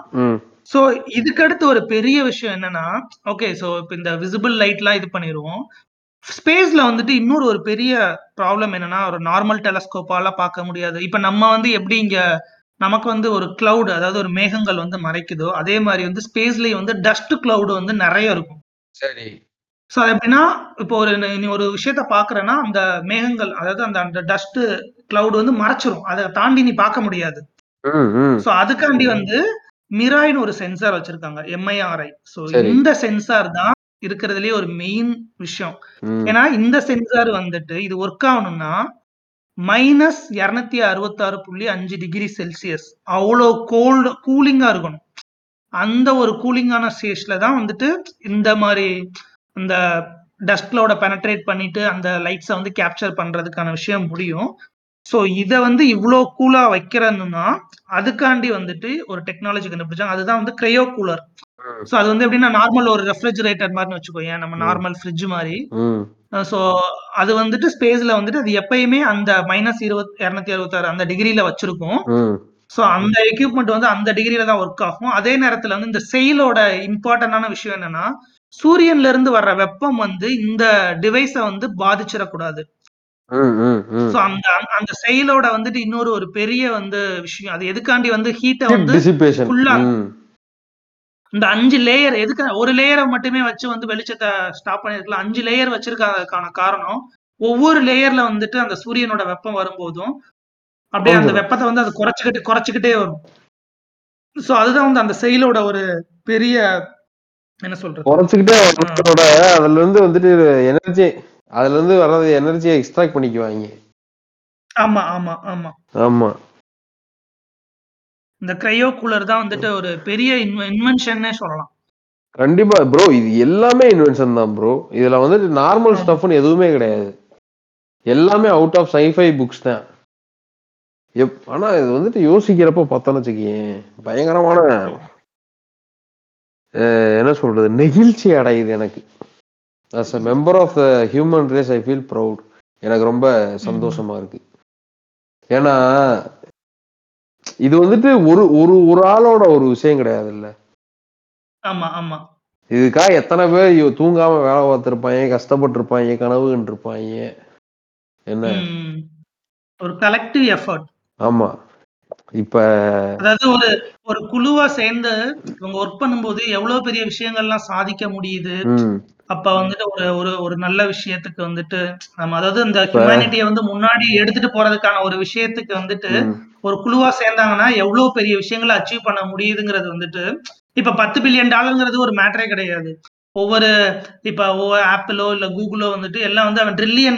சோ இதுக்கடுத்து ஒரு பெரிய விஷயம் என்னன்னா, ஓகே சோ இப்ப இந்த விசிபிள் லைட் எல்லாம் இது பண்ணிடுவோம். ஸ்பேஸ்ல வந்துட்டு இன்னொரு ஒரு பெரிய ப்ராப்ளம் என்னன்னா, ஒரு நார்மல் டெலஸ்கோப்பால பார்க்க முடியாது. இப்ப நம்ம வந்து எப்படி இங்க நமக்கு வந்து ஒரு கிளவுட், அதாவது ஒரு மேகங்கள் வந்து மறைக்குதோ, அதே மாதிரி வந்து ஸ்பேஸ்லயே வந்து டஸ்ட் கிளவுட் வந்து நிறைய இருக்கும். சரி, சோ அது எப்படின்னா இப்போ ஒரு விஷயத்த பாக்குறேன்னா அந்த மேகங்கள், அதாவது அந்த டஸ்ட் கிளவுட் வந்து மறைச்சிரும், அதை தாண்டி நீ பார்க்க முடியாது. சோ அதுக்காண்டி வந்து மிராய்னு ஒரு சென்சார் வச்சிருக்காங்க, MIRI. சோ இந்த சென்சார் தான் இருக்கிறதுலயே ஒரு மெயின் விஷயம். ஏன்னா இந்த சென்சார் வந்துட்டு இது ஒர்க் ஆகணும்னா -266.5 டிகிரி செல்சியஸ் அவ்வளோ கூலிங்கா இருக்கணும். அந்த ஒரு கூலிங்கான ஸ்டேஜ்ல தான் வந்துட்டு இந்த மாதிரி இந்த டஸ்ட்லோட பெனட்ரேட் பண்ணிட்டு அந்த லைட்ஸை வந்து கேப்சர் பண்றதுக்கான விஷயம் முடியும். ஸோ இதை வந்து இவ்வளோ கூலா வைக்கிறதுன்னா அதுக்காண்டி வந்துட்டு ஒரு டெக்னாலஜி கண்டுபிடிச்சாங்க, அதுதான் வந்து கிரையோ கூலர். ஸோ அது வந்து எப்படின்னா நார்மல் ஒரு ரெஃப்ரிஜரேட்டர் மாதிரி வச்சுக்கோங்க, நம்ம நார்மல் ஃப்ரிட்ஜ் மாதிரி. ஸோ அது வந்துட்டு ஸ்பேஸ்ல வந்துட்டு அது எப்பயுமே அந்த -266 அந்த டிகிரியில வச்சிருக்கும். ஸோ அந்த எக்யூப்மெண்ட் வந்து அந்த டிகிரியில தான் ஒர்க் ஆகும். அதே நேரத்துல வந்து இந்த செயலோட இம்பார்ட்டன்டான விஷயம் என்னன்னா, சூரியன்ல இருந்து வர்ற வெப்பம் வந்து இந்த டிவைஸ வந்து பாதிச்சிடக்கூடாது. அந்த செயலோட வந்துட்டு இன்னொரு ஒரு பெரிய வந்து விஷயம், அது எதுக்காண்டி வந்து ஹீட்டை வந்து ஃபுல்லா இந்த 5 லேயர், எதுக்கு ஒரு லேயரை மட்டுமே வச்சு வந்து வெளிச்சத்தை ஸ்டாப் பண்ணிருக்கலாம், 5 லேயர் வச்சிருக்கான காரணம் ஒவ்வொரு லேயர்ல வந்துட்டு அந்த சூரியனோட வெப்பம் வரும்போதும் அப்படியே அந்த வெப்பத்தை வந்து அது குறைச்சுக்கிட்டே வரும். சோ அதுதான் வந்து அந்த செயலோட ஒரு பெரிய என்ன சொல்றது, குறைச்சுக்கிட்டே அதுல இருந்து வந்துட்டு எனர்ஜி, அதுல இருந்து வர்றது எனர்ஜியை எக்ஸ்ட்ராக்ட் பண்ணிக்குவாங்க. ஆமா ஆமா ஆமா ஆமா இந்த கிரையோ கூலர் தான் வந்துட்டு ஒரு பெரிய இன்வென்ஷன்னே சொல்லலாம். கண்டிப்பா ப்ரோ, இது எல்லாமே இன்வென்ஷன் தான் ப்ரோ. இதுல வந்துட்டு நார்மல் ஸ்டஃப்னு எதுவுமே கிடையாது, எல்லாமே அவுட் ஆஃப் சைஃபை புக்ஸ் தான். ஆனா இது வந்துட்டு யோசிக்கிறப்ப பார்த்தோன்னு வச்சுக்கேன், பயங்கரமான என்ன சொல்றது, நெகிழ்ச்சி அடையுது எனக்கு. As a member of the human race, I feel proud. எனக்கு ரொம்ப சந்தோஷமா இருக்கு. ஏன்னா இது வந்துட்டு ஒரு ஒரு ஆளோட ஒரு விஷயம் கிடையாது இல்ல. ஆமா ஆமா, இதுக்காக எத்தனை பேர் தூங்காம வேலை பார்த்திருப்பாங்க, கஷ்டப்பட்டு இருப்பாங்க, கனவுகிட்டு இருப்பாங்க, என்ன ஒரு கலெக்டிவ் எஃபர்ட். ஆமா, இப்ப அதாவது ஒரு ஒரு குழுவா சேர்ந்து இவங்க ஒர்க் பண்ணும்போது எவ்வளவு பெரிய விஷயங்கள்லாம் சாதிக்க முடியுது. அப்ப வந்துட்டு ஒரு ஒரு நல்ல விஷயத்துக்கு வந்துட்டு நம்ம அதாவது இந்த ஹியூமனிட்டியை வந்து முன்னாடி எடுத்துட்டு போறதுக்கான ஒரு விஷயத்துக்கு வந்துட்டு ஒரு குழுவா சேர்ந்தாங்கன்னா எவ்வளவு பெரிய விஷயங்களை அச்சீவ் பண்ண முடியுதுங்கிறது வந்துட்டு இப்ப $10 பில்லியன் ஒரு மேட்டரே கிடையாது. ஒவ்வொரு இப்ப ஆப்பிளோ இல்ல கூகுளோ வந்துட்டு எல்லாம் வந்து அவன் $1 trillion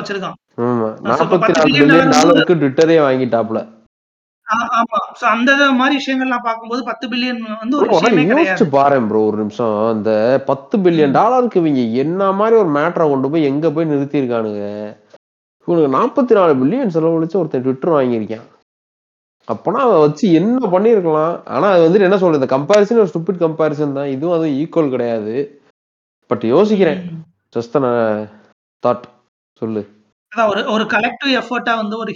வச்சிருக்கான். $10 பில்லியன் இவங்க என்ன மாதிரி ஒரு மேட்டரை கொண்டு போய் எங்க போய் நிறுத்தி இருக்கானுங்க. இவனுக்கு $44 பில்லியன் செலவழிச்சு ஒருத்தன் ட்விட்டர் வாங்கியிருக்கான். அப்பனா அதை வச்சு என்ன பண்ணிருக்கலாம். ஆனா அது வந்து என்ன சொல்றது, கம்பாரிசன் ஒரு ஸ்டூபிட் கம்பாரிசன் தான். இதுவும் அதுவும் ஈக்குவல் கிடையாது. பட் யோசிக்கிறேன் ஜஸ்ட் தாட் சொல்லு ஒரு கலெக்டிவ் எஃபர்ட்டா வந்து ஒரு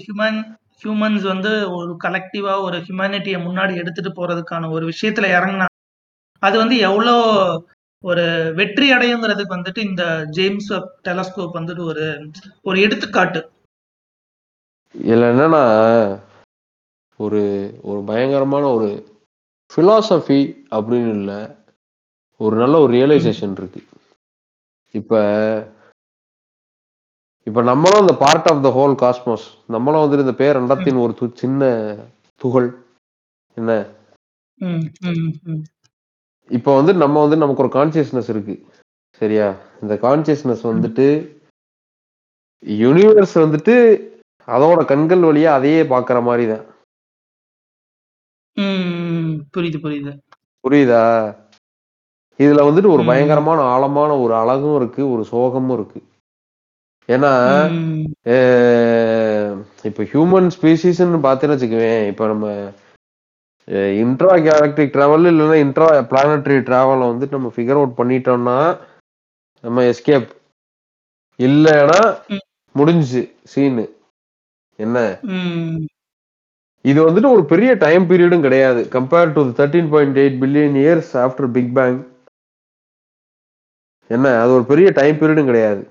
ஹியூமன்ஸ் வந்து ஒரு கலெக்டிவா ஒரு ஹியூமனிட்டியை முன்னாடி எடுத்துட்டு போறதுக்கான ஒரு விஷயத்துல இறங்கினா அது வந்து எவ்வளோ ஒரு வெற்றி அடையுங்கிறதுக்கு வந்துட்டு இந்த ஜேம்ஸ் வெப் டெலஸ்கோப் வந்துட்டு ஒரு ஒரு எடுத்துக்காட்டு. இல்ல என்னன்னா ஒரு ஒரு பயங்கரமான ஒரு பிலாசபி அப்படின்னு இல்லை, ஒரு நல்ல ஒரு ரியலைசேஷன் இருக்கு. இப்ப நம்மளும் இந்த part of the whole cosmos, நம்மளும் வந்துட்டு இந்த பேரண்டத்தின் ஒரு சின்ன துகள். என்ன இப்ப வந்து நம்ம வந்து நமக்கு ஒரு கான்சியஸ்னஸ் இருக்கு, சரியா? இந்த கான்சியஸ்னஸ் வந்துட்டு யூனிவர்ஸ் வந்துட்டு அதோட கண்கள் வழியா அதையே பாக்குற மாதிரி தான். புரியுதா? இதுல வந்துட்டு ஒரு பயங்கரமான ஆழமான ஒரு அழகும் இருக்கு, ஒரு சோகமும் இருக்கு. ஏன்னா இப்ப ஹியூமன் ஸ்பீசிஸ்ன்னு பார்த்தேன்னு வச்சுக்குவேன், இப்ப நம்ம இன்ட்ரா கேலக்டிக் டிராவல் இல்லைன்னா இன்ட்ரா பிளானட்டரி டிராவலை வந்துட்டு நம்ம ஃபிகர் அவுட் பண்ணிட்டோம்னா நம்ம எஸ்கேப் இல்லைன்னா முடிஞ்சிச்சு சீனு. என்ன இது வந்துட்டு ஒரு பெரிய டைம் பீரியடும் கிடையாது compared to 13.8 billion years after big bang. என்ன அது ஒரு பெரிய டைம் பீரியடும் கிடையாது.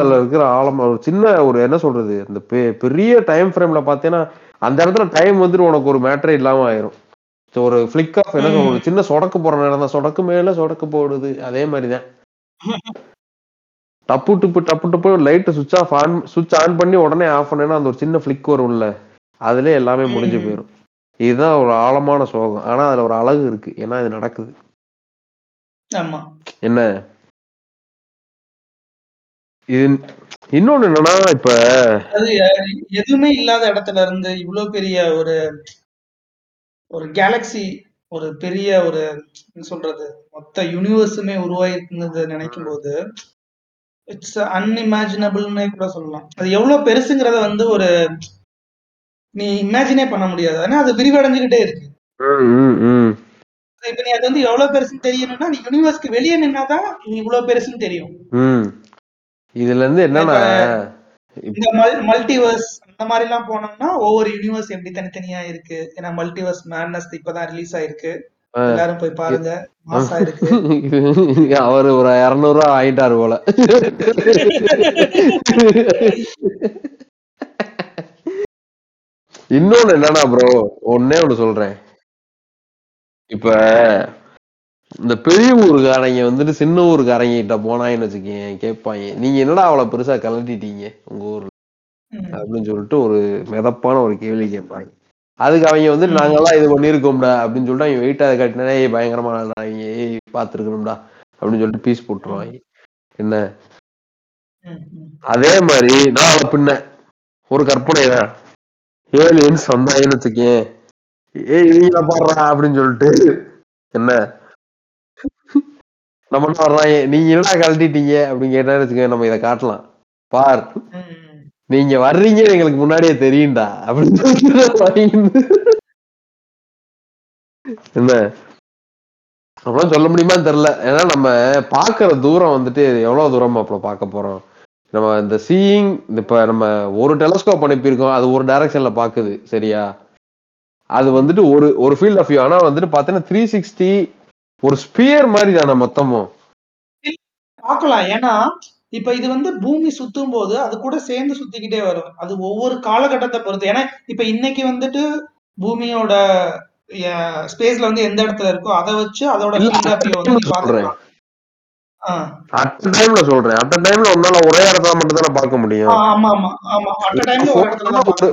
அதுல இருக்கிற ஆழம் ஒரு சின்ன ஒரு என்ன சொல்றது, அந்த பெரிய டைம் ஃப்ரேம்ல பாத்தீங்கன்னா அந்த இடத்துல டைம் வந்துட்டு உனக்கு ஒரு மேட்டரே இல்லாம ஆயிரும். ஒரு பிளிக் ஆஃப் என்ன ஒரு சின்ன சொடக்கு போற நேரம் தான், சொடக்கு மேல சொடக்கு போடுது. அதே மாதிரிதான் டப்பு டுப்பு டப்பு டப்பு லைட்டு சுவிட்ச் ஆன் பண்ணி உடனே ஆஃப் பண்ணேன்னா அந்த ஒரு சின்ன பிளிக் வரும்ல, அதுல எல்லாமே முடிஞ்சு போயிடும். இதுதான் ஒரு ஆழமான சோகம். ஆனா அதுல ஒரு அழகு இருக்கு, ஏன்னா இது நடக்குது. என்ன இன்னொன்னு என்னன்னா இப்ப எதுவுமே இல்லாத இடத்துல இருந்து இவ்வளவு பெரிய ஒரு ஒரு கேலக்சி ஒரு பெரிய ஒரு சொல்றது மொத்த யூனிவர்ஸுமே உருவாயிருக்குன்னு நினைக்கும் போது இட்ஸ் அன்இமேஜினபிள்னே கூட சொல்லலாம். அது எவ்வளவு பெருசுங்கிறத வந்து ஒரு நீ இமேஜினே பண்ண முடியாது. ஆனா அது விரிவடைஞ்சுக்கிட்டே இருக்கு. இப்ப நீ அது வந்து எவ்வளவு பெருசுன்னு தெரியணும்னா நீ யூனிவர்ஸ்க்கு வெளியே நின்னாதான் நீ இவ்வளவு பெருசுன்னு தெரியும். இதுல இருந்து என்னன்னா இந்த மல்டிவர்ஸ் அந்த மாதிரி எல்லாம் போனோம்னா ஒவ்வொரு யூனிவர்ஸ் எப்படி தனித்தனியா இருக்கு. ஏன்னா மல்டிவர்ஸ் மேட்னஸ் இப்பதான் ரிலீஸ் ஆயிருக்கு, எல்லாரும் போய் பாருங்க. அவரு ஒரு $200 ஆயிட்டாரு போல. இன்னொன்னு என்னன்னா ப்ரோ ஒன்னே ஒண்ணு சொல்றேன், இப்ப இந்த பெரிய ஊருக்காரங்க வந்துட்டு சின்ன ஊருக்காரங்க கிட்ட போனாங்கன்னு வச்சுக்கேன், கேட்பாங்க நீங்க என்னடா அவளை பெருசா கலட்டிட்டீங்க உங்க ஊர்ல அப்படின்னு சொல்லிட்டு ஒரு மிதப்பான ஒரு கேள்வி கேட்பாங்க. அதுக்கு அவங்க வந்துட்டு நாங்கெல்லாம் இது பண்ணிருக்கோம்டா அப்படின்னு சொல்லிட்டு அவங்க வெயிட் அதை கட்டினா பயங்கரமா அவங்க பாத்துருக்கணும்டா அப்படின்னு சொல்லிட்டு பீஸ் போட்டுருவாங்க. என்ன அதே மாதிரி நான் அவளை பின்ன ஒரு கற்பனை தான் 7 இன்ச் வந்தாங்கன்னு வச்சுக்கேன், இவங்கள பாடுறா அப்படின்னு சொல்லிட்டு என்ன நம்ம என்ன வர்றாங்க நீங்க என்ன கழட்டிட்டீங்க அப்படின்னு கேட்டா வச்சுக்கோங்க நம்ம இதை காட்டலாம் பார் நீங்க வர்றீங்க எங்களுக்கு முன்னாடியே தெரியும்டா அப்படின்னு சொல்லி என்ன அப்படிலாம் சொல்ல முடியுமான்னு தெரியல. ஏன்னா நம்ம பாக்குற தூரம் வந்துட்டு எவ்வளவு தூரம் அப்ப பாக்க போறோம். நம்ம இந்த சீயிங் இப்ப நம்ம ஒரு டெலஸ்கோப் அனுப்பியிருக்கோம், அது ஒரு டைரக்ஷன்ல பாக்குது, சரியா? அது வந்துட்டு ஒரு ஒரு ஃபீல்ட் ஆஃப் வியூ. ஆனா வந்துட்டு பாத்தீங்கன்னா 360 ஒரு ஸ்பியர் மாதிரி தானே மொத்தமும் பார்க்கலாம். ஏன்னா இப்ப இது வந்து பூமி சுத்தும் போது அது கூட சேர்ந்து சுத்திக்கிட்டே வரும். அது ஒவ்வொரு காலகட்டத்தை பொறுத்து. ஏன்னா இப்ப இன்னைக்கு வந்துட்டு பூமியோட ஸ்பேஸ்ல வந்து எந்த இடத்துல இருக்கோ அதை வச்சு அதோட பாத்துக்கலாம். ஒரே இடத்துல மட்டும்தானே பார்க்க முடியும்.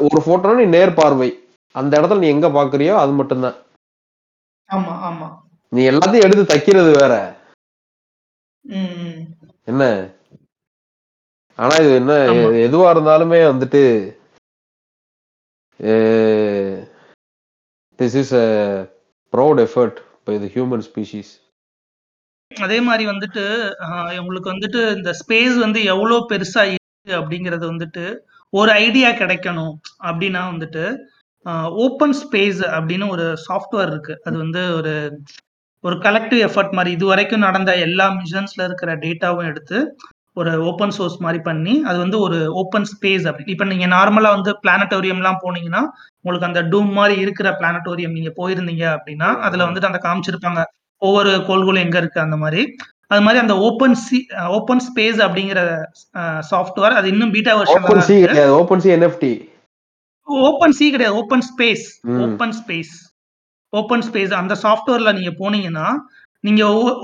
ஒரு போட்டோ நீ நேர் பார்வை, அந்த இடத்துல நீ எங்க பாக்குறியோ அது மட்டும்தான். நீ எல்லாத்தையும் எடுத்து தைக்கிறது வேற என்ன. ஆனா இது என்ன எதுவா இருந்தாலுமே வந்துட்டு this is a proud effort by the human species. அதே மாதிரி வந்துட்டு உங்களுக்கு வந்துட்டு இந்த ஸ்பேஸ் வந்து எவ்வளவு பெருசா இருக்கு அப்படிங்கறது வந்துட்டு ஒரு ஐடியா கிடைக்கணும் அப்படின்னா வந்துட்டு ஓப்பன் ஸ்பேஸ் அப்படின்னு ஒரு சாஃப்ட்வேர் இருக்கு. அது வந்து ஒரு ஒரு கலெக்டிவ் எஃபர்ட் மாதிரி இது வரைக்கும் நடந்த எல்லா மிஷன்ஸ்ல இருக்கிற டேட்டாவும் எடுத்து ஒரு ஓப்பன் சோர்ஸ் மாதிரி பண்ணி அது வந்து ஒரு ஓப்பன் ஸ்பேஸ் அப்படின்னு. இப்போ நீங்கள் நார்மலாக வந்து பிளானட்டோரியம்லாம் போனீங்கன்னா உங்களுக்கு அந்த டூம் மாதிரி இருக்கிற பிளானட்டோரியம் நீங்கள் போயிருந்தீங்க அப்படின்னா அதில் வந்துட்டு அந்த காமிச்சிருப்பாங்க ஒவ்வொரு கோள்களும் எங்கே இருக்குது அந்த மாதிரி. அது மாதிரி அந்த ஓப்பன் ஸ்பேஸ் அப்படிங்கிற சாஃப்ட்வேர் அது இன்னும் beta version. OpenSea NFT OpenSea கிடையாது, ஓப்பன் ஸ்பேஸ். ஓப்பன் ஸ்பேஸ் அந்த சாஃப்ட்வேர்ல நீங்க போனீங்கன்னா நீங்க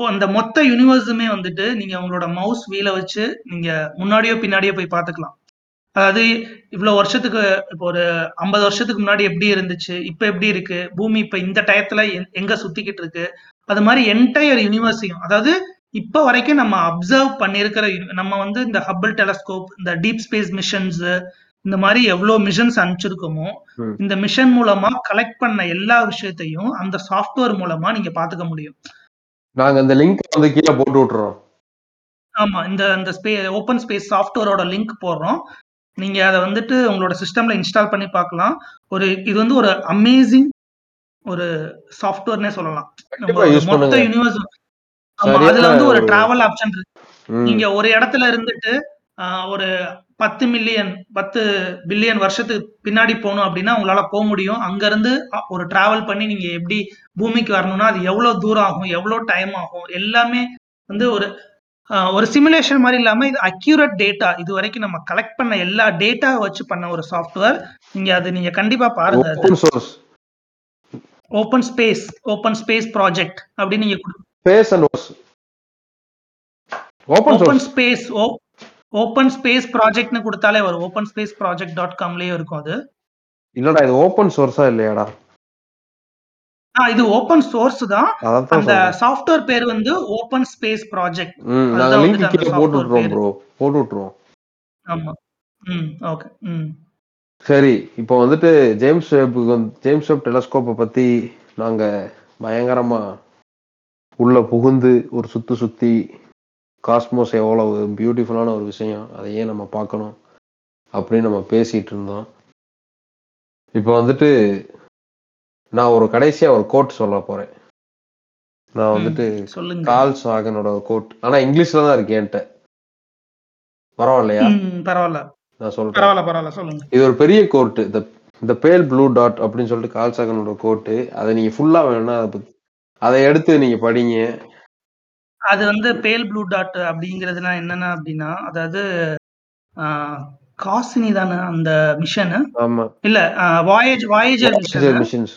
அந்த மொத்த யூனிவர்ஸுமே வந்துட்டு நீங்க உங்களோட மவுஸ் வீல வச்சு நீங்க முன்னாடியோ பின்னாடியோ போய் பாத்துக்கலாம். அதாவது இவ்வளவு வருஷத்துக்கு இப்போ ஒரு 50 வருஷத்துக்கு முன்னாடி எப்படி இருந்துச்சு, இப்ப எப்படி இருக்கு, பூமி இப்ப இந்த டயத்துல எங்க சுத்திக்கிட்டு இருக்கு, அது மாதிரி என்டையர் யூனிவர்ஸையும். அதாவது இப்ப வரைக்கும் நம்ம அப்சர்வ் பண்ணிருக்கிற நம்ம வந்து இந்த ஹப்பிள் டெலஸ்கோப், இந்த டீப் ஸ்பேஸ் மிஷன்ஸ், இந்த மாதிரி எவ்வளவு மிஷன்ஸ் அனுப்பிச்சிருக்கோமோ இந்த மிஷன் மூலமா கலெக்ட் பண்ண எல்லா விஷயத்தையும் அந்த சாஃப்ட்வேர் மூலமா நீங்க பாத்துக்க முடியும். நாங்க அந்த லிங்க் வந்து கீழ போட்டு விட்டுறோம். ஆமா, இந்த ஓபன் ஸ்பேஸ் சாஃப்ட்வேரோட லிங்க் போடுறோம். நீங்க அதை வந்துட்டு உங்களோட சிஸ்டம்ல இன்ஸ்டால் பண்ணி பார்க்கலாம். இது வந்து ஒரு அமேசிங் ஒரு சாஃப்ட்வேர்னே சொல்லலாம். மொத்த யூனிவர்ஸ் அதுல வந்து ஒரு டிராவல் ஆப்ஷன் இருக்கு. நீங்க ஒரு இடத்துல இருந்துட்டு ஒரு 10 பில்லியன் வருஷத்துக்கு பின்னாடி போகணும் அப்படின்னா உங்களால போக முடியும். அங்க இருந்து ஒரு டிராவல் பண்ணி நீங்க எப்படி பூமிக்கு வரணும்னா அது எவ்வளவு தூரம் ஆகும், எவ்வளவு டைம் ஆகும், எல்லாமே வந்து ஒரு சிமுலேஷன் மாதிரி இல்லாம இது அக்யூரேட் டேட்டா. இது வரைக்கும் நம்ம கலெக்ட் பண்ண எல்லா டேட்டா வச்சு பண்ண ஒரு சாஃப்ட்வேர். நீங்க கண்டிப்பா பாருங்க. ஓபன் ஸ்பேஸ் ப்ராஜெக்ட் அப்படின்னு நீங்க ஓபன் ஸ்பேஸ் ப்ராஜெக்ட்னு கொடுத்தாலே வரும். openspaceject.comலயே இருக்கும் அது. இல்லடா இது ஓபன் சோர்ஸா இல்லையாடா? இது ஓபன் சோர்ஸ் தான். அந்த சாஃப்ட்வேர் பேர் வந்து ஓபன் ஸ்பேஸ் ப்ராஜெக்ட். நாங்க லிங்க் கீழ போட்டுறோம் bro, போட்டுறோம். ஆமா, ஓகே. சரி, இப்போ வந்துட்டு ஜேம்ஸ் வெப் டெலஸ்கோப்பை பத்தி நாங்க பயங்கரமா உள்ள புகுந்து ஒரு சுத்தி காஸ்மோஸ் எவ்வளவு பியூட்டிஃபுல்லான ஒரு விஷயம், அதையே நம்ம பார்க்கணும் அப்படின்னு நம்ம பேசிகிட்டு இருந்தோம். இப்போ வந்துட்டு நான் ஒரு கடைசியாக ஒரு கோட் சொல்ல போகிறேன். நான் வந்துட்டு கார்ல் சாகனோட ஒரு கோட், ஆனால் இங்கிலீஷில் தான் இருக்கு என்கிட்ட. பரவாயில்லையா? பரவாயில்ல, நான் சொல்கிறேன். இது ஒரு பெரிய கோட்டு, இந்த பேல் ப்ளூ டாட் அப்படின்னு சொல்லிட்டு கார்ல் சாகனோட கோட்டு. அதை நீங்கள் ஃபுல்லாக வேணும்னா அதை எடுத்து நீங்கள் படிங்க. அது வந்து பேல் ப்ளூ டாட் அப்படிங்கிறதுனா என்னன்னா அப்படின்னா அதாவது காசினி தானே அந்த மிஷனு, இல்ல வாயேஜர் மிஷன்.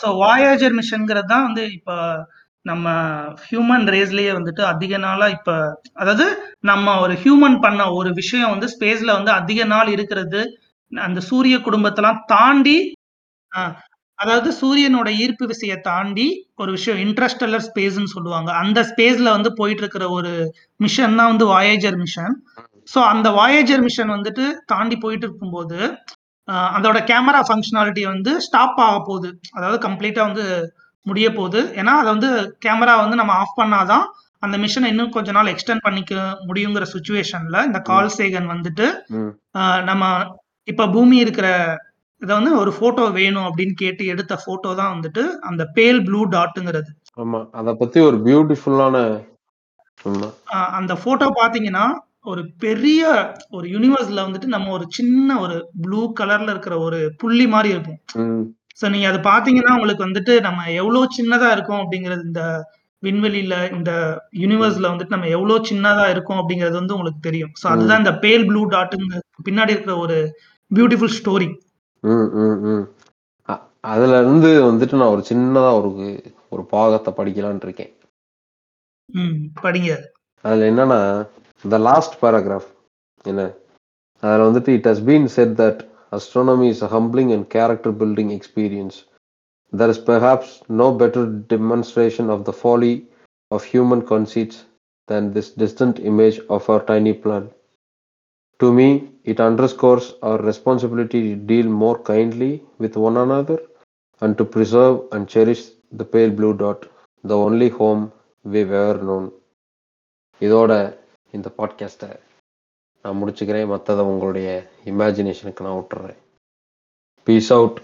ஸோ வாயேஜர் மிஷன்ங்கிறது தான் வந்து இப்ப நம்ம ஹியூமன் ரேஸ்லயே வந்துட்டு அதிக நாளா இப்ப அதாவது நம்ம ஒரு ஹியூமன் பண்ண ஒரு விஷயம் வந்து ஸ்பேஸ்ல வந்து அதிக நாள் இருக்கிறது. அந்த சூரிய குடும்பத்தெல்லாம் தாண்டி அதாவது சூரியனோட ஈர்ப்பு விசையை தாண்டி ஒரு விஷயம் இன்டர்ஸ்டெல்லர் ஸ்பேஸ்ன்னு சொல்லுவாங்க. அந்த ஸ்பேஸ்ல வந்து போயிட்டு இருக்கிற ஒரு மிஷன் தான் வந்து வாயேஜர் மிஷன். ஸோ அந்த வாயேஜர் மிஷன் வந்துட்டு தாண்டி போயிட்டு இருக்கும்போது அதோட கேமரா ஃபங்க்ஷனாலிட்டி வந்து ஸ்டாப் ஆக போகுது, அதாவது கம்ப்ளீட்டா வந்து முடிய போகுது. ஏன்னா அதை வந்து கேமரா வந்து நம்ம ஆஃப் பண்ணாதான் அந்த மிஷனை இன்னும் கொஞ்ச நாள் எக்ஸ்டெண்ட் பண்ணிக்க முடியுங்கிற சுச்சுவேஷன்ல இந்த கார்ல் சேகன் வந்துட்டு நம்ம இப்ப பூமி இருக்கிற இதை வந்து ஒரு போட்டோ வேணும் அப்படின்னு கேட்டு எடுத்த போட்டோ தான் வந்துட்டு அந்த பேல் ப்ளூ டாட்ங்கிறது. ஆமா, அத பத்தி ஒரு பியூட்டிஃபுல்லான அந்த போட்டோ பாத்தீங்கன்னா ஒரு பெரிய ஒரு யூனிவர்ஸ்ல வந்துட்டு நம்ம ஒரு சின்ன ஒரு ப்ளூ கலர்ல இருக்கிற ஒரு புள்ளி மாதிரி இருக்கும். சோ நீங்க அது பாத்தீங்கன்னா உங்களுக்கு வந்துட்டு நம்ம எவ்வளவு சின்னதா இருக்கும் அப்படிங்கிறது இந்த விண்வெளியில இந்த யூனிவர்ஸ்ல வந்துட்டு நம்ம எவ்வளவு சின்னதா இருக்கும் அப்படிங்கிறது வந்து உங்களுக்கு தெரியும். சோ அதுதான் இந்த பேல் ப்ளூ டாட்ங்க பின்னாடி இருக்கிற ஒரு பியூட்டிஃபுல் ஸ்டோரி. அதுல இருந்து வந்துட்டு நான் ஒரு சின்னதா ஒரு பாகத்தை படிக்கலாம்னு இருக்கேன். படிங்க. அதுல என்னன்னா the last paragraph என்ன அதுல வந்துட்டு it has been said that astronomy is a humbling and character building experience. There is perhaps no better demonstration of the folly of human conceits than this distant image of our tiny planet. To me, it underscores our responsibility to deal more kindly with one another and to preserve and cherish the pale blue dot, the only home we've ever known. இதோட இந்த பாட்காஸ்டை நான் முடிச்சுக்கிறேன். மற்றதை உங்களுடைய இமேஜினேஷனுக்கு நான் விட்டுறேன். Peace out.